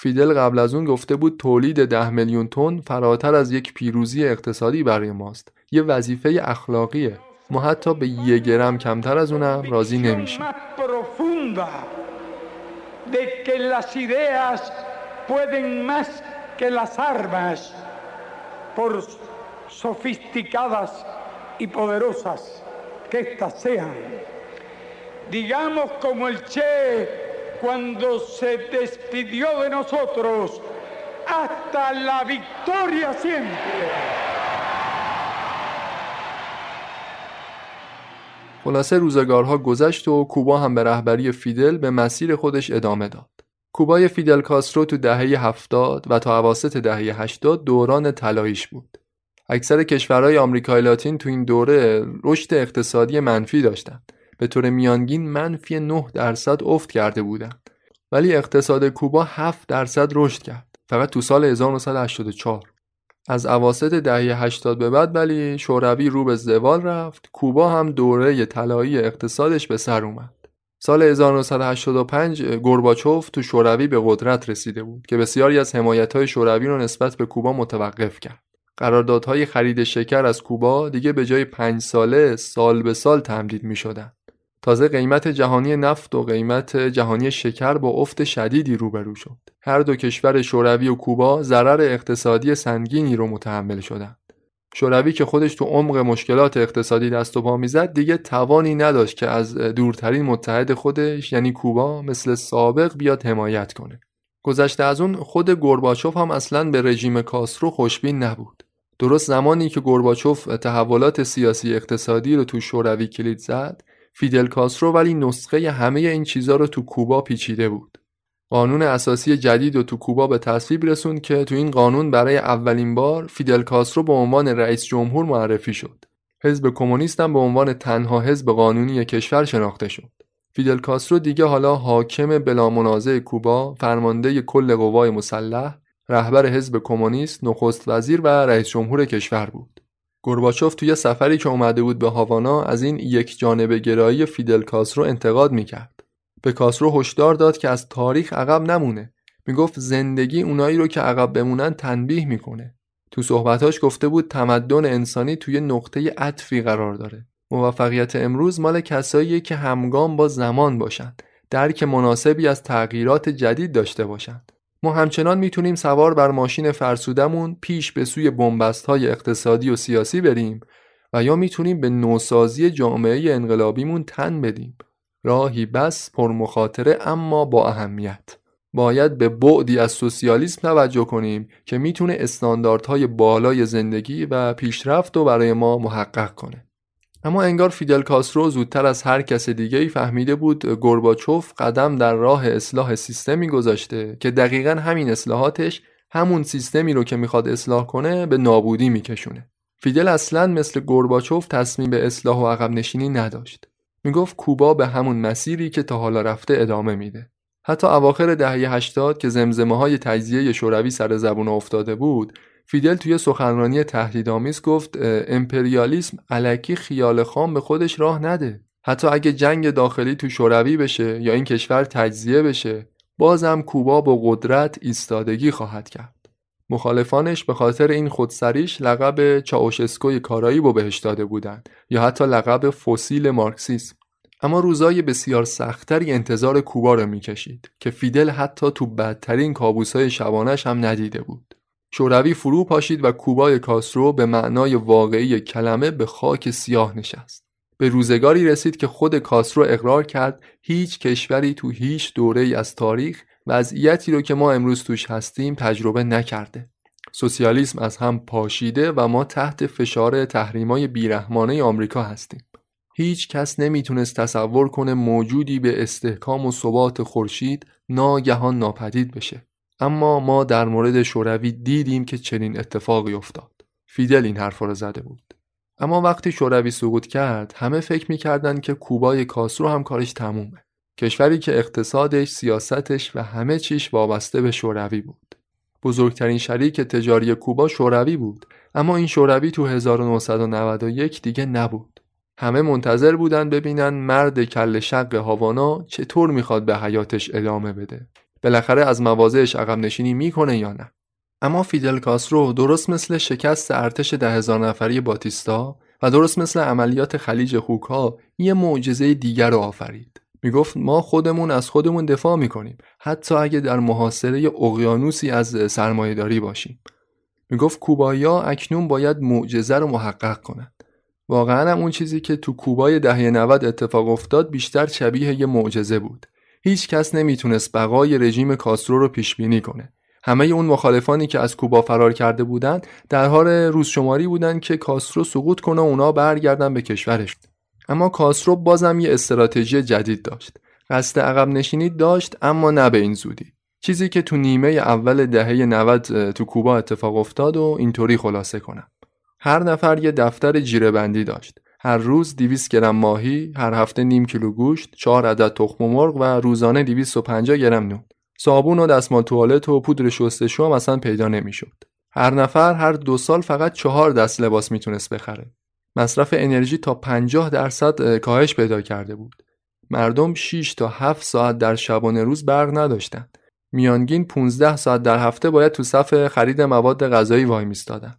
فیدل قبل از اون گفته بود تولید 10 میلیون تن فراتر از یک پیروزی اقتصادی برای ماست، یه وظیفه اخلاقیه. ما حتی به 1 گرم کمتر از اونم راضی نمیشیم. Digamos como el Che cuando se despidió de nosotros, hasta la victoria siempre. خلاصه روزگارها گذشت و کوبا هم به رهبری فیدل به مسیر خودش ادامه داد. کوبای فیدل کاسترو تو دهه 70 و تا اواسط دهه 80 دوران طلاییش بود. اکثر کشورهای آمریکای لاتین تو این دوره رشد اقتصادی منفی داشتن. به طور میانگین منفی 9% افت کرده بودند، ولی اقتصاد کوبا 7% رشد کرد فقط تو سال 1984. از اواسط دهه 80 به بعد ولی شوروی رو به زوال رفت، کوبا هم دوره طلایی اقتصادش به سر اومد. سال 1985 گورباچوف تو شوروی به قدرت رسیده بود که بسیاری از حمایت‌های شوروی رو نسبت به کوبا متوقف کرد. قراردادهای خرید شکر از کوبا دیگه به جای 5 ساله سال به سال تمدید می‌شدن. تازه قیمت جهانی نفت و قیمت جهانی شکر با افت شدیدی روبرو شد. هر دو کشور شوروی و کوبا ضرر اقتصادی سنگینی رو متحمل شدند. شوروی که خودش تو عمق مشکلات اقتصادی دست و پا می‌زد دیگه توانی نداشت که از دورترین متحد خودش یعنی کوبا مثل سابق بیاد حمایت کنه. گذشته از اون خود گورباچوف هم اصلاً به رژیم کاسترو خوشبین نبود. درست زمانی که گورباچوف تحولات سیاسی اقتصادی رو تو شوروی کلید زد، فیدل کاسترو ولی نسخه همه این چیزا رو تو کوبا پیچیده بود. قانون اساسی جدید رو تو کوبا به تصویب رسوند که تو این قانون برای اولین بار فیدل کاسترو به عنوان رئیس جمهور معرفی شد. حزب کمونیست هم به عنوان تنها حزب قانونی کشور شناخته شد. فیدل کاسترو دیگه حالا حاکم بلامنازع کوبا، فرمانده کل قوای مسلح، رهبر حزب کمونیست، نخست وزیر و رئیس جمهور کشور بود. گورباچوف توی سفری که اومده بود به هاوانا از این یک جانبه گرایی فیدل کاسترو انتقاد میکرد. به کاسترو هشدار داد که از تاریخ عقب نمونه. میگفت زندگی اونایی رو که عقب بمونن تنبیه میکنه. تو صحبتاش گفته بود تمدن انسانی توی نقطه عطفی قرار داره. موفقیت امروز مال کساییه که همگام با زمان باشن، درک مناسبی از تغییرات جدید داشته باشن. ما همچنان میتونیم سوار بر ماشین فرسودمون پیش به سوی بنبست‌های اقتصادی و سیاسی بریم و یا میتونیم به نوسازی جامعه انقلابیمون تن بدیم. راهی بس پر مخاطره اما با اهمیت. باید به بعدی از سوسیالیسم توجه کنیم که میتونه استانداردهای بالای زندگی و پیشرفت رو برای ما محقق کنه. اما انگار فیدل کاسترو زودتر از هر کس دیگه‌ای فهمیده بود گورباچوف قدم در راه اصلاح سیستمی گذاشته که دقیقاً همین اصلاحاتش همون سیستمی رو که میخواد اصلاح کنه به نابودی میکشونه. فیدل اصلاً مثل گورباچوف تصمیم به اصلاح و عقب نشینی نداشت. میگفت کوبا به همون مسیری که تا حالا رفته ادامه میده. حتی اواخر دهه 80 که زمزمه‌های تجزیه شوروی سر زبون افتاده بود، فیدل توی سخنرانی تهدیدآمیز گفت امپریالیسم الکی خیال خام به خودش راه نده. حتی اگه جنگ داخلی تو شوروی بشه یا این کشور تجزیه بشه، بازم کوبا با قدرت ایستادگی خواهد کرد. مخالفانش به خاطر این خودسریش لقب چاوشسکوی کارائیبو بهش داده بودند یا حتی لقب فسیل مارکسیسم. اما روزای بسیار سخت‌تری انتظار کوبا رو می‌کشید که فیدل حتی تو بدترین کابوس‌های شبانه‌اش هم ندیده بود. شوروی فرو پاشید و کوبای کاسترو به معنای واقعی کلمه به خاک سیاه نشست. به روزگاری رسید که خود کاسترو اقرار کرد هیچ کشوری تو هیچ دوره‌ای از تاریخ وضعیتی رو که ما امروز توش هستیم تجربه نکرده. سوسیالیسم از هم پاشیده و ما تحت فشار تحریم‌های بیرحمانه آمریکا هستیم. هیچ کس نمیتونست تصور کنه موجودی به استحکام و ثبات خورشید ناگهان ناپدید بشه. اما ما در مورد شوروی دیدیم که چنین اتفاقی افتاد. فیدل این حرفا رو زده بود. اما وقتی شوروی سقوط کرد، همه فکر می‌کردن که کوبای کاسترو هم کارش تمومه. کشوری که اقتصادش، سیاستش و همه چیش وابسته به شوروی بود. بزرگترین شریک تجاری کوبا شوروی بود، اما این شوروی تو 1991 دیگه نبود. همه منتظر بودن ببینن مرد کله شق هاوانا چطور می‌خواد به حیاتش ادامه بده. بالاخره از مواضعش عقب نشینی میکنه یا نه. اما فیدل کاسترو درست مثل شکست ارتش 10,000 نفری باتیستا و درست مثل عملیات خلیج خوک‌ها یه معجزه دیگر رو آفرید. میگفت ما خودمون از خودمون دفاع میکنیم، حتی اگه در محاصره اقیانوسی از سرمایه‌داری باشیم. میگفت کوبایی‌ها اکنون باید معجزه رو محقق کنند. واقعاً هم اون چیزی که تو کوبای دهه 90 اتفاق افتاد بیشتر شبیه یه معجزه بود. هیچ کس نمیتونست بقای رژیم کاسترو رو پیش بینی کنه. همه اون مخالفانی که از کوبا فرار کرده بودند در حال روزشماری بودند که کاسترو سقوط کنه و اونا برگردن به کشورش. اما کاسترو بازم یه استراتژی جدید داشت. قصد عقب نشینی داشت، اما نه به این زودی. چیزی که تو نیمه اول دهه 90 تو کوبا اتفاق افتاد و اینطوری خلاصه کنم. هر نفر یه دفتر جیره‌بندی داشت. هر روز 200 گرم ماهی، هر هفته نیم کیلو گوشت، 4 عدد تخم مرغ و روزانه 250 گرم نون. صابون و دستمال توالت و پودر شستشو هم اصلا پیدا نمیشد. هر نفر هر 2 سال فقط 4 دست لباس میتونست بخره. مصرف انرژی تا 50% کاهش پیدا کرده بود. مردم 6 تا 7 ساعت در شبانه روز برق نداشتن. میانگین 15 ساعت در هفته باید تو صف خرید مواد غذایی وای میستادن.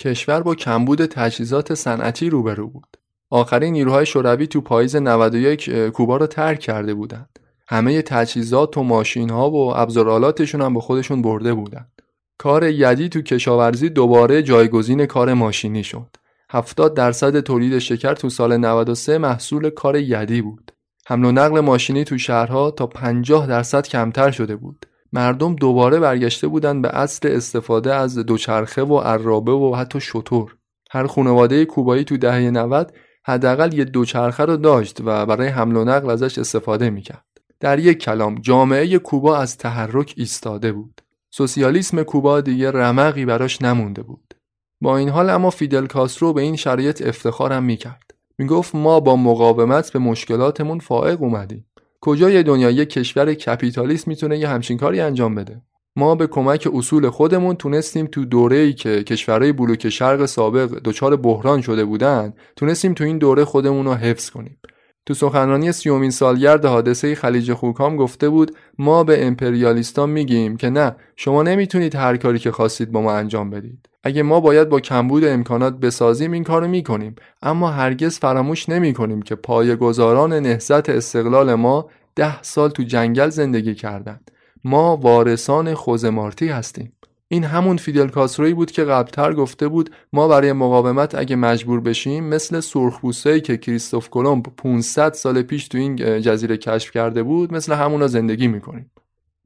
کشور با کمبود تجهیزات صنعتی روبرو بود. آخرین نیروهای شوروی تو پاییز 91 کوبا رو ترک کرده بودند. همه تجهیزات و ماشین‌ها و ابزارآلاتشون هم با خودشون برده بودند. کار یدی تو کشاورزی دوباره جایگزین کار ماشینی شد. 70% تولید شکر تو سال 93 محصول کار یدی بود. حمل و نقل ماشینی تو شهرها تا 50% کمتر شده بود. مردم دوباره برگشته بودند به اصل استفاده از دوچرخه و عرابه و حتی شتور. هر خانواده کوبایی تو دهه 90 حداقل یه دوچرخه رو داشت و برای حمل و نقل ازش استفاده میکرد. در یک کلام جامعه کوبا از تحرک ایستاده بود. سوسیالیسم کوبا دیگه رمقی براش نمونده بود. با این حال اما فیدل کاسترو به این شرایط افتخارم میکرد. میگفت ما با مقاومت به مشکلاتمون فائق اومدیم. کجای دنیا یک کشور کپیتالیست میتونه یه همچین کاری انجام بده؟ ما به کمک اصول خودمون تونستیم تو دوره‌ای که کشورهای بلوک شرق سابق دچار بحران شده بودن، تونستیم تو این دوره خودمون رو حفظ کنیم. تو سخنرانی 30 سالگرد حادثه خلیج خوکام گفته بود ما به امپریالیستان میگیم که نه، شما نمیتونید هر کاری که خواستید با ما انجام بدید. اگه ما باید با کمبود امکانات بسازیم این کارو میکنیم، اما هرگز فراموش نمیکنیم که پایه‌گذاران نهضت استقلال ما 10 سال تو جنگل زندگی کردند. ما وارثان خوزه مارتی هستیم. این همون فیدل کاسترویی بود که قبلتر گفته بود ما برای مقاومت اگه مجبور بشیم مثل سرخپوستایی که کریستوف کلمب 500 سال پیش تو این جزیره کشف کرده بود، مثل همونا زندگی میکنیم.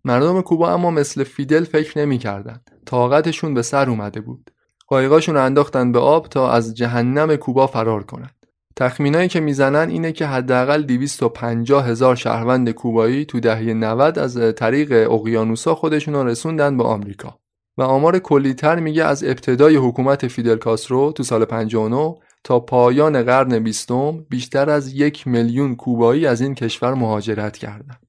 مردم کوبا اما مثل فیدل فکر نمی‌کردند. طاقتشون به سر اومده بود. قایقاشون انداختن به آب تا از جهنم کوبا فرار کنند. تخمینایی که میزنن اینه که حداقل 250,000 شهروند کوبایی تو دهه 90 از طریق اقیانوسا خودشون رو رسوندن به آمریکا. و آمار کلی‌تر میگه از ابتدای حکومت فیدل کاسترو تو سال 59 تا پایان قرن 20 بیشتر از 1 میلیون کوبایی از این کشور مهاجرت کردند.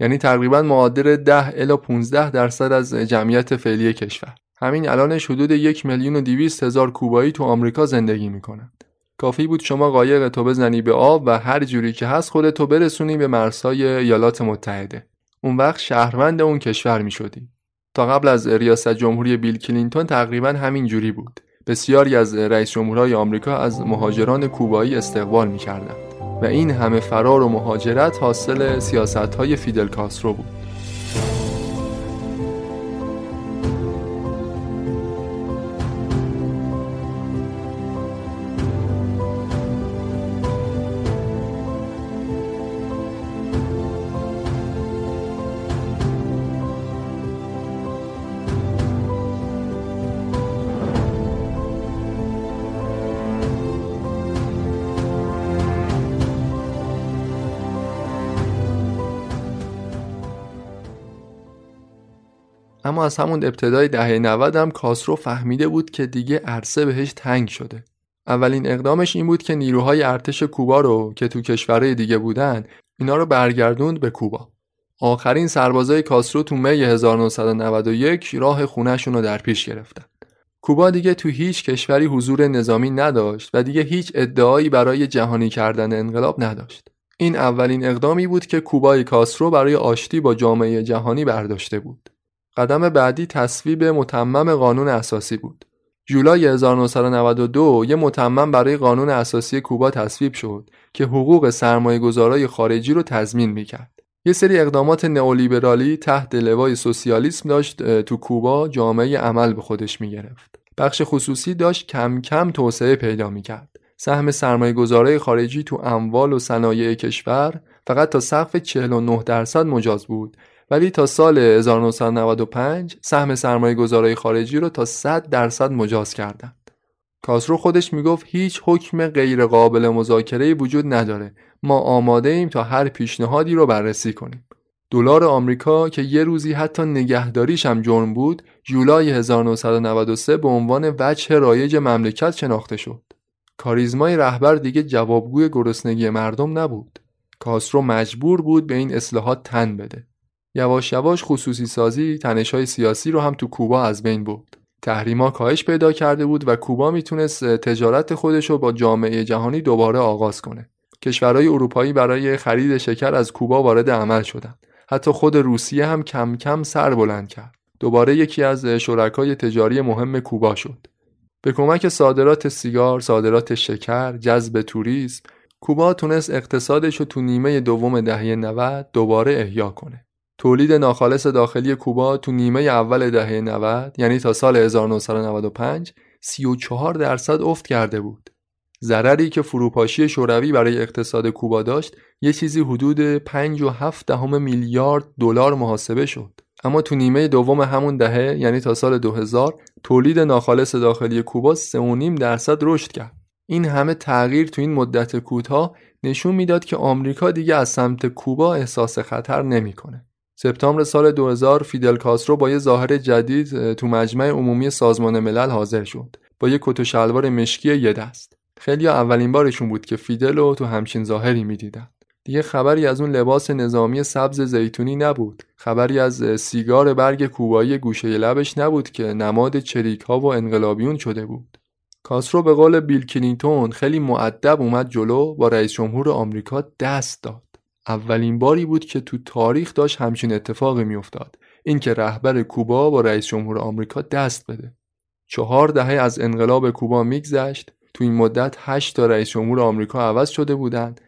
یعنی تقریبا معادل 10 الی 15% از جمعیت فعلی کشور. همین الانش حدود 1,200,000 کوبایی تو آمریکا زندگی میکنند. کافی بود شما قایق تو بزنی به آب و هر جوری که هست خودتو برسونی به مرزهای ایالات متحده. اون وقت شهروند اون کشور میشدی. تا قبل از ریاست جمهوری بیل کلینتون تقریبا همین جوری بود. بسیاری از رئیس جمهورهای آمریکا از مهاجران کوبایی استقبال میکردند. و این همه فرار و مهاجرت حاصل سیاست‌های فیدل کاسترو بود. اما از همون ابتدای دهه 90 هم کاسترو فهمیده بود که دیگه عرصه بهش تنگ شده. اولین اقدامش این بود که نیروهای ارتش کوبا رو که تو کشورهای دیگه بودن، اینا رو برگردوند به کوبا. آخرین سربازای کاسترو تو می 1991 راه خونه‌شون رو در پیش گرفتن. کوبا دیگه تو هیچ کشوری حضور نظامی نداشت و دیگه هیچ ادعایی برای جهانی کردن انقلاب نداشت. این اولین اقدامی بود که کوبای کاسترو برای آشتی با جامعه جهانی برداشته بود. قدم بعدی تصویب متمم قانون اساسی بود. جولای 1992 یک متمم برای قانون اساسی کوبا تصویب شد که حقوق سرمایه‌گذارای خارجی رو تضمین می‌کرد. یه سری اقدامات نئولیبرالی تحت لوای سوسیالیسم داشت تو کوبا جامعه عمل به خودش می‌گرفت. بخش خصوصی داشت کم کم توسعه پیدا می‌کرد. سهم سرمایه‌گذارای خارجی تو اموال و صنایع کشور فقط تا سقف 49% مجاز بود، ولی تا سال 1995 سهم سرمایه‌گذارای خارجی رو تا 100% مجاز کردند. کاسترو خودش میگفت هیچ حکم غیر قابل مذاکره‌ای وجود نداره. ما آماده ایم تا هر پیشنهادی رو بررسی کنیم. دلار آمریکا که یه روزی حتی نگهداریش هم جرم بود، جولای 1993 به عنوان وجه رایج مملکت شناخته شد. کاریزمای رهبر دیگه جوابگوی گرسنگی مردم نبود. کاسترو مجبور بود به این اصلاحات تن بده. یواش یواش خصوصی سازی تنش‌های سیاسی رو هم تو کوبا از بین برد. تحریما کاهش پیدا کرده بود و کوبا میتونست تجارت خودش رو با جامعه جهانی دوباره آغاز کنه. کشورهای اروپایی برای خرید شکر از کوبا وارد عمل شدند. حتی خود روسیه هم کم کم سر بلند کرد. دوباره یکی از شرکای تجاری مهم کوبا شد. به کمک صادرات سیگار، صادرات شکر، جذب توریسم، کوبا تونست اقتصادش رو تو نیمه دوم دهه 90 دوباره احیا کنه. تولید ناخالص داخلی کوبا تو نیمه اول دهه 90 یعنی تا سال 1995 34% افت کرده بود. ضرری که فروپاشی شوروی برای اقتصاد کوبا داشت یه چیزی حدود 5.7 میلیارد دلار محاسبه شد. اما تو نیمه دوم همون دهه یعنی تا سال 2000 تولید ناخالص داخلی کوبا 3.5% رشد کرد. این همه تغییر تو این مدت کوتاه نشون میداد که آمریکا دیگه از سمت کوبا احساس خطر نمیکنه. سپتامبر سال 2000 فیدل کاسترو با یه ظاهر جدید تو مجمع عمومی سازمان ملل حاضر شد، با یه کت و شلوار مشکی یه دست. خیلی اولین بارشون بود که فیدل رو تو همچین ظاهری می‌دیدن. دیگه خبری از اون لباس نظامی سبز زیتونی نبود، خبری از سیگار برگ کوبایی گوشه لبش نبود که نماد چریک‌ها و انقلابیون شده بود. کاسترو به قول بیل کلینتون خیلی مؤدب اومد جلو، با رئیس جمهور آمریکا دست داد. اولین باری بود که تو تاریخ داشت همچین اتفاقی میافتاد، اینکه رهبر کوبا با رئیس جمهور آمریکا دست بده. 4 دهه از انقلاب کوبا میگذشت. تو این مدت 8 تا رئیس جمهور آمریکا عوض شده بودند.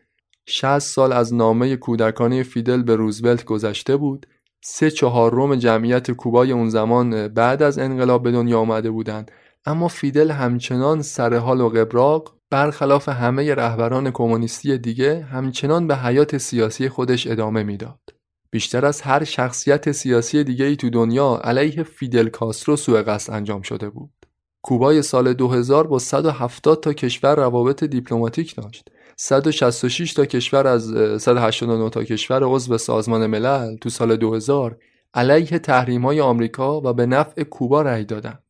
60 سال از نامه کودکانه فیدل به روزولت گذشته بود. 3/4 جمعیت کوبای اون زمان بعد از انقلاب به دنیا آمده بودند، اما فیدل همچنان سر حال و قبراق، برخلاف همه رهبران کمونیستی دیگه، همچنان به حیات سیاسی خودش ادامه میداد. بیشتر از هر شخصیت سیاسی دیگه‌ای تو دنیا علیه فیدل کاسترو سوء قصد انجام شده بود. کوبای سال 2000 با 170 تا کشور روابط دیپلماتیک داشت. 166 تا کشور از 189 تا کشور عضو سازمان ملل تو سال 2000 علیه تحریم‌های آمریکا و به نفع کوبا رأی دادند.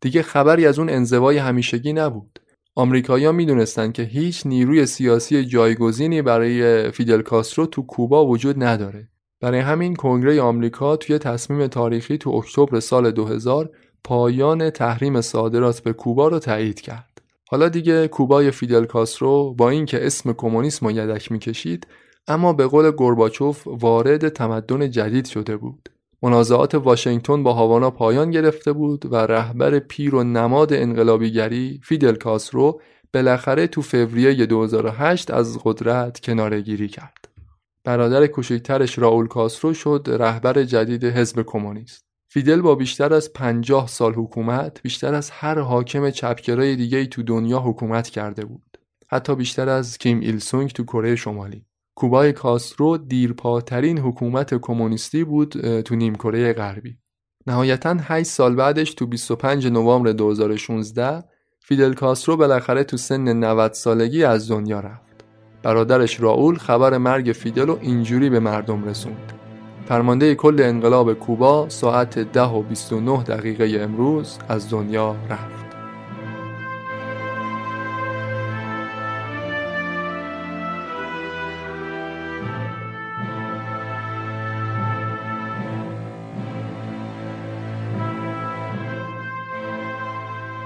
دیگه خبری از اون انزوای همیشگی نبود. آمریکایی‌ها می‌دونستند که هیچ نیروی سیاسی جایگزینی برای فیدل کاسترو تو کوبا وجود نداره. برای همین کنگره آمریکا توی تصمیم تاریخی تو اکتبر سال 2000 پایان تحریم صادرات به کوبا رو تایید کرد. حالا دیگه کوبای فیدل کاسترو با اینکه اسم کمونیسم رو یدک می‌کشید، اما به قول گورباچوف وارد تمدن جدید شده بود. منازعات واشنگتن با هاوانا پایان گرفته بود و رهبر پیر و نماد انقلابیگری فیدل کاسترو بالاخره تو فوریه 2008 از قدرت کناره‌گیری کرد. برادر کوچکترش راول کاسترو شد رهبر جدید حزب کمونیست. فیدل با بیشتر از 50 سال حکومت بیشتر از هر حاکم چپگرای دیگه‌ای تو دنیا حکومت کرده بود، حتی بیشتر از کیم ایل سونگ تو کره شمالی. کوبای کاسترو دیرپاترین حکومت کمونیستی بود تو نیمکره غربی. نهایتاً 8 سال بعدش تو 25 نوامبر 2016 فیدل کاسترو بالاخره تو سن 90 سالگی از دنیا رفت. برادرش راول خبر مرگ فیدل رو اینجوری به مردم رسوند: فرمانده کل انقلاب کوبا ساعت 10:29 امروز از دنیا رفت.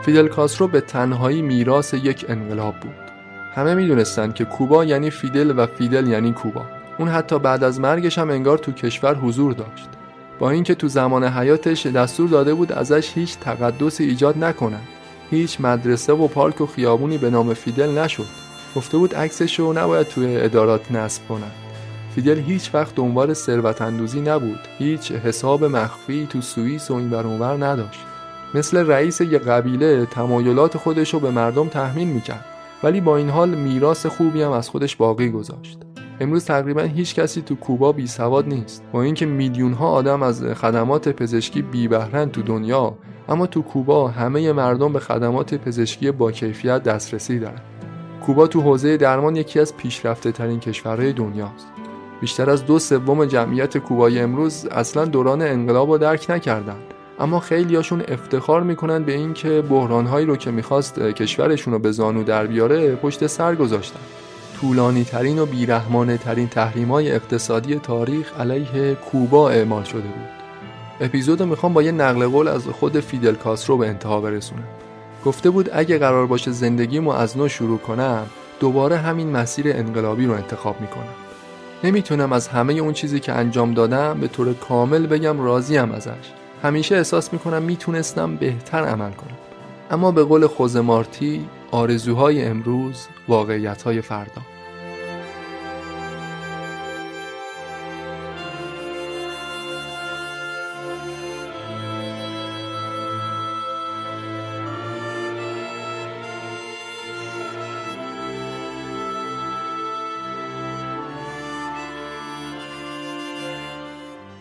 فیدل کاسترو به تنهایی میراث یک انقلاب بود. همه میدونستن که کوبا یعنی فیدل و فیدل یعنی کوبا. اون حتی بعد از مرگش هم انگار تو کشور حضور داشت. با اینکه تو زمان حیاتش دستور داده بود ازش هیچ تقدسی ایجاد نکنن، هیچ مدرسه و پارک و خیابونی به نام فیدل نشد. گفته بود عکسشو نباید توی ادارات نصب کنند. فیدل هیچ وقت دنبال ثروت اندوزی نبود. هیچ حساب مخفی تو سوئیس و اینور اونور نداشت. مثل رئیس یه قبیله تمایلات خودشو به مردم تحمیل میکرد، ولی با این حال میراث خوبی هم از خودش باقی گذاشت. امروز تقریبا هیچ کسی تو کوبا بی سواد نیست. با اینکه میلیون ها آدم از خدمات پزشکی بی بهره‌اند تو دنیا، اما تو کوبا همه مردم به خدمات پزشکی با کیفیت دسترسی دارن. کوبا تو حوزه درمان یکی از پیشرفته ترین کشورهای دنیاست. بیشتر از 2/3 جمعیت کوبای امروز اصلا دوران انقلاب رو درک نکردند، اما خیلیاشون افتخار میکنن به این که بحرانهایی رو که میخواست کشورشون رو به زانو در بیاره پشت سر گذاشتن. طولانی ترین و بیرحمانه ترین تحریم‌های اقتصادی تاریخ علیه کوبا اعمال شده بود. اپیزودو میخوام با یه نقل قول از خود فیدل کاسترو به انتها برسونم. گفته بود اگه قرار باشه زندگیمو از نو شروع کنم، دوباره همین مسیر انقلابی رو انتخاب میکنم. نمیتونم از همه اون چیزی که انجام دادم به طور کامل بگم راضیم ازش. همیشه احساس میکنم میتونستم بهتر عمل کنم. اما به قول خوزه مارتی، آرزوهای امروز، واقعیت‌های فردا.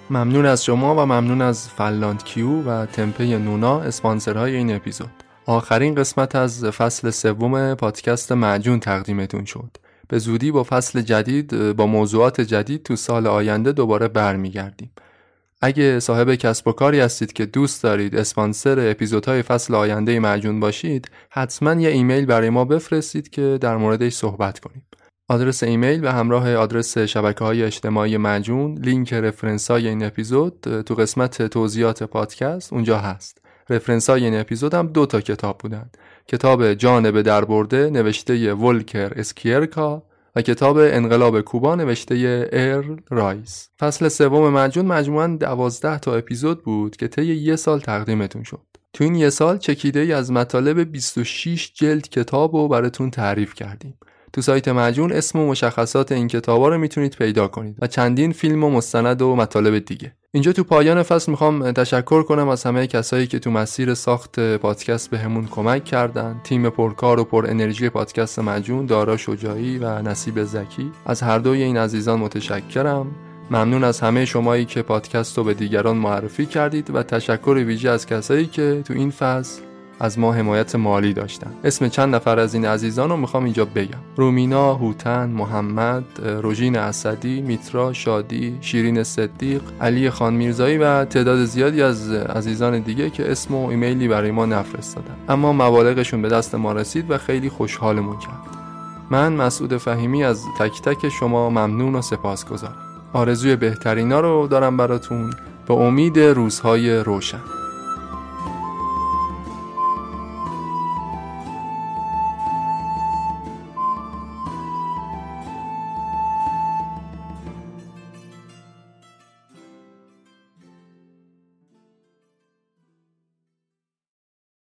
ممنون از شما و ممنون از فنلاند کیو و تمپه نونا، اسپانسرهای این اپیزود. آخرین قسمت از فصل 3 پادکست معجون تقدیمتون شد. به زودی با فصل جدید با موضوعات جدید تو سال آینده دوباره برمیگردیم. اگه صاحب کسب و کاری هستید که دوست دارید اسپانسر اپیزودهای فصل آینده معجون باشید، حتما یه ایمیل برای ما بفرستید که در موردش صحبت کنیم. آدرس ایمیل و همراه آدرس شبکه‌های اجتماعی معجون، لینک رفرنس‌های این اپیزود تو قسمت توضیحات پادکست اونجا هست. رفرنس‌های این اپیزود هم 2 کتاب بودن. کتاب جان به دربرده نوشته ولکر اسکیرکا و کتاب انقلاب کوبا نوشته ارل رایس. فصل 3 معجون مجموعاً 12 اپیزود بود که طی یه سال تقدیمتون شد. تو این یه سال چکیده‌ای از مطالب 26 جلد کتاب رو براتون تعریف کردیم. تو سایت معجون اسم و مشخصات این کتابا رو میتونید پیدا کنید و چندین فیلم و مستند و مطالب دیگه. اینجا تو پایان فصل میخوام تشکر کنم از همه کسایی که تو مسیر ساخت پادکست بهمون کمک کردن. تیم پرکار و پر انرژی پادکست معجون، دارا شجاعی و نصیب زکی. از هر دوی این عزیزان متشکرم. ممنون از همه شمایی که پادکست رو به دیگران معرفی کردید و تشکر ویژه از کسایی که تو این فصل از ما حمایت مالی داشتن. اسم چند نفر از این عزیزان رو میخوام اینجا بگم: رومینا، هوتن، محمد، روژین اسدی، میترا، شادی، شیرین صدیق، علی خان میرزایی و تعداد زیادی از عزیزان دیگه که اسم و ایمیلی برای ما نفرستادن، اما مبالغشون به دست ما رسید و خیلی خوشحالمون کرد. من مسعود فهیمی از تک تک شما ممنون و سپاسگزارم. آرزوی بهترینا رو دارم براتون. به امید روزهای روشن.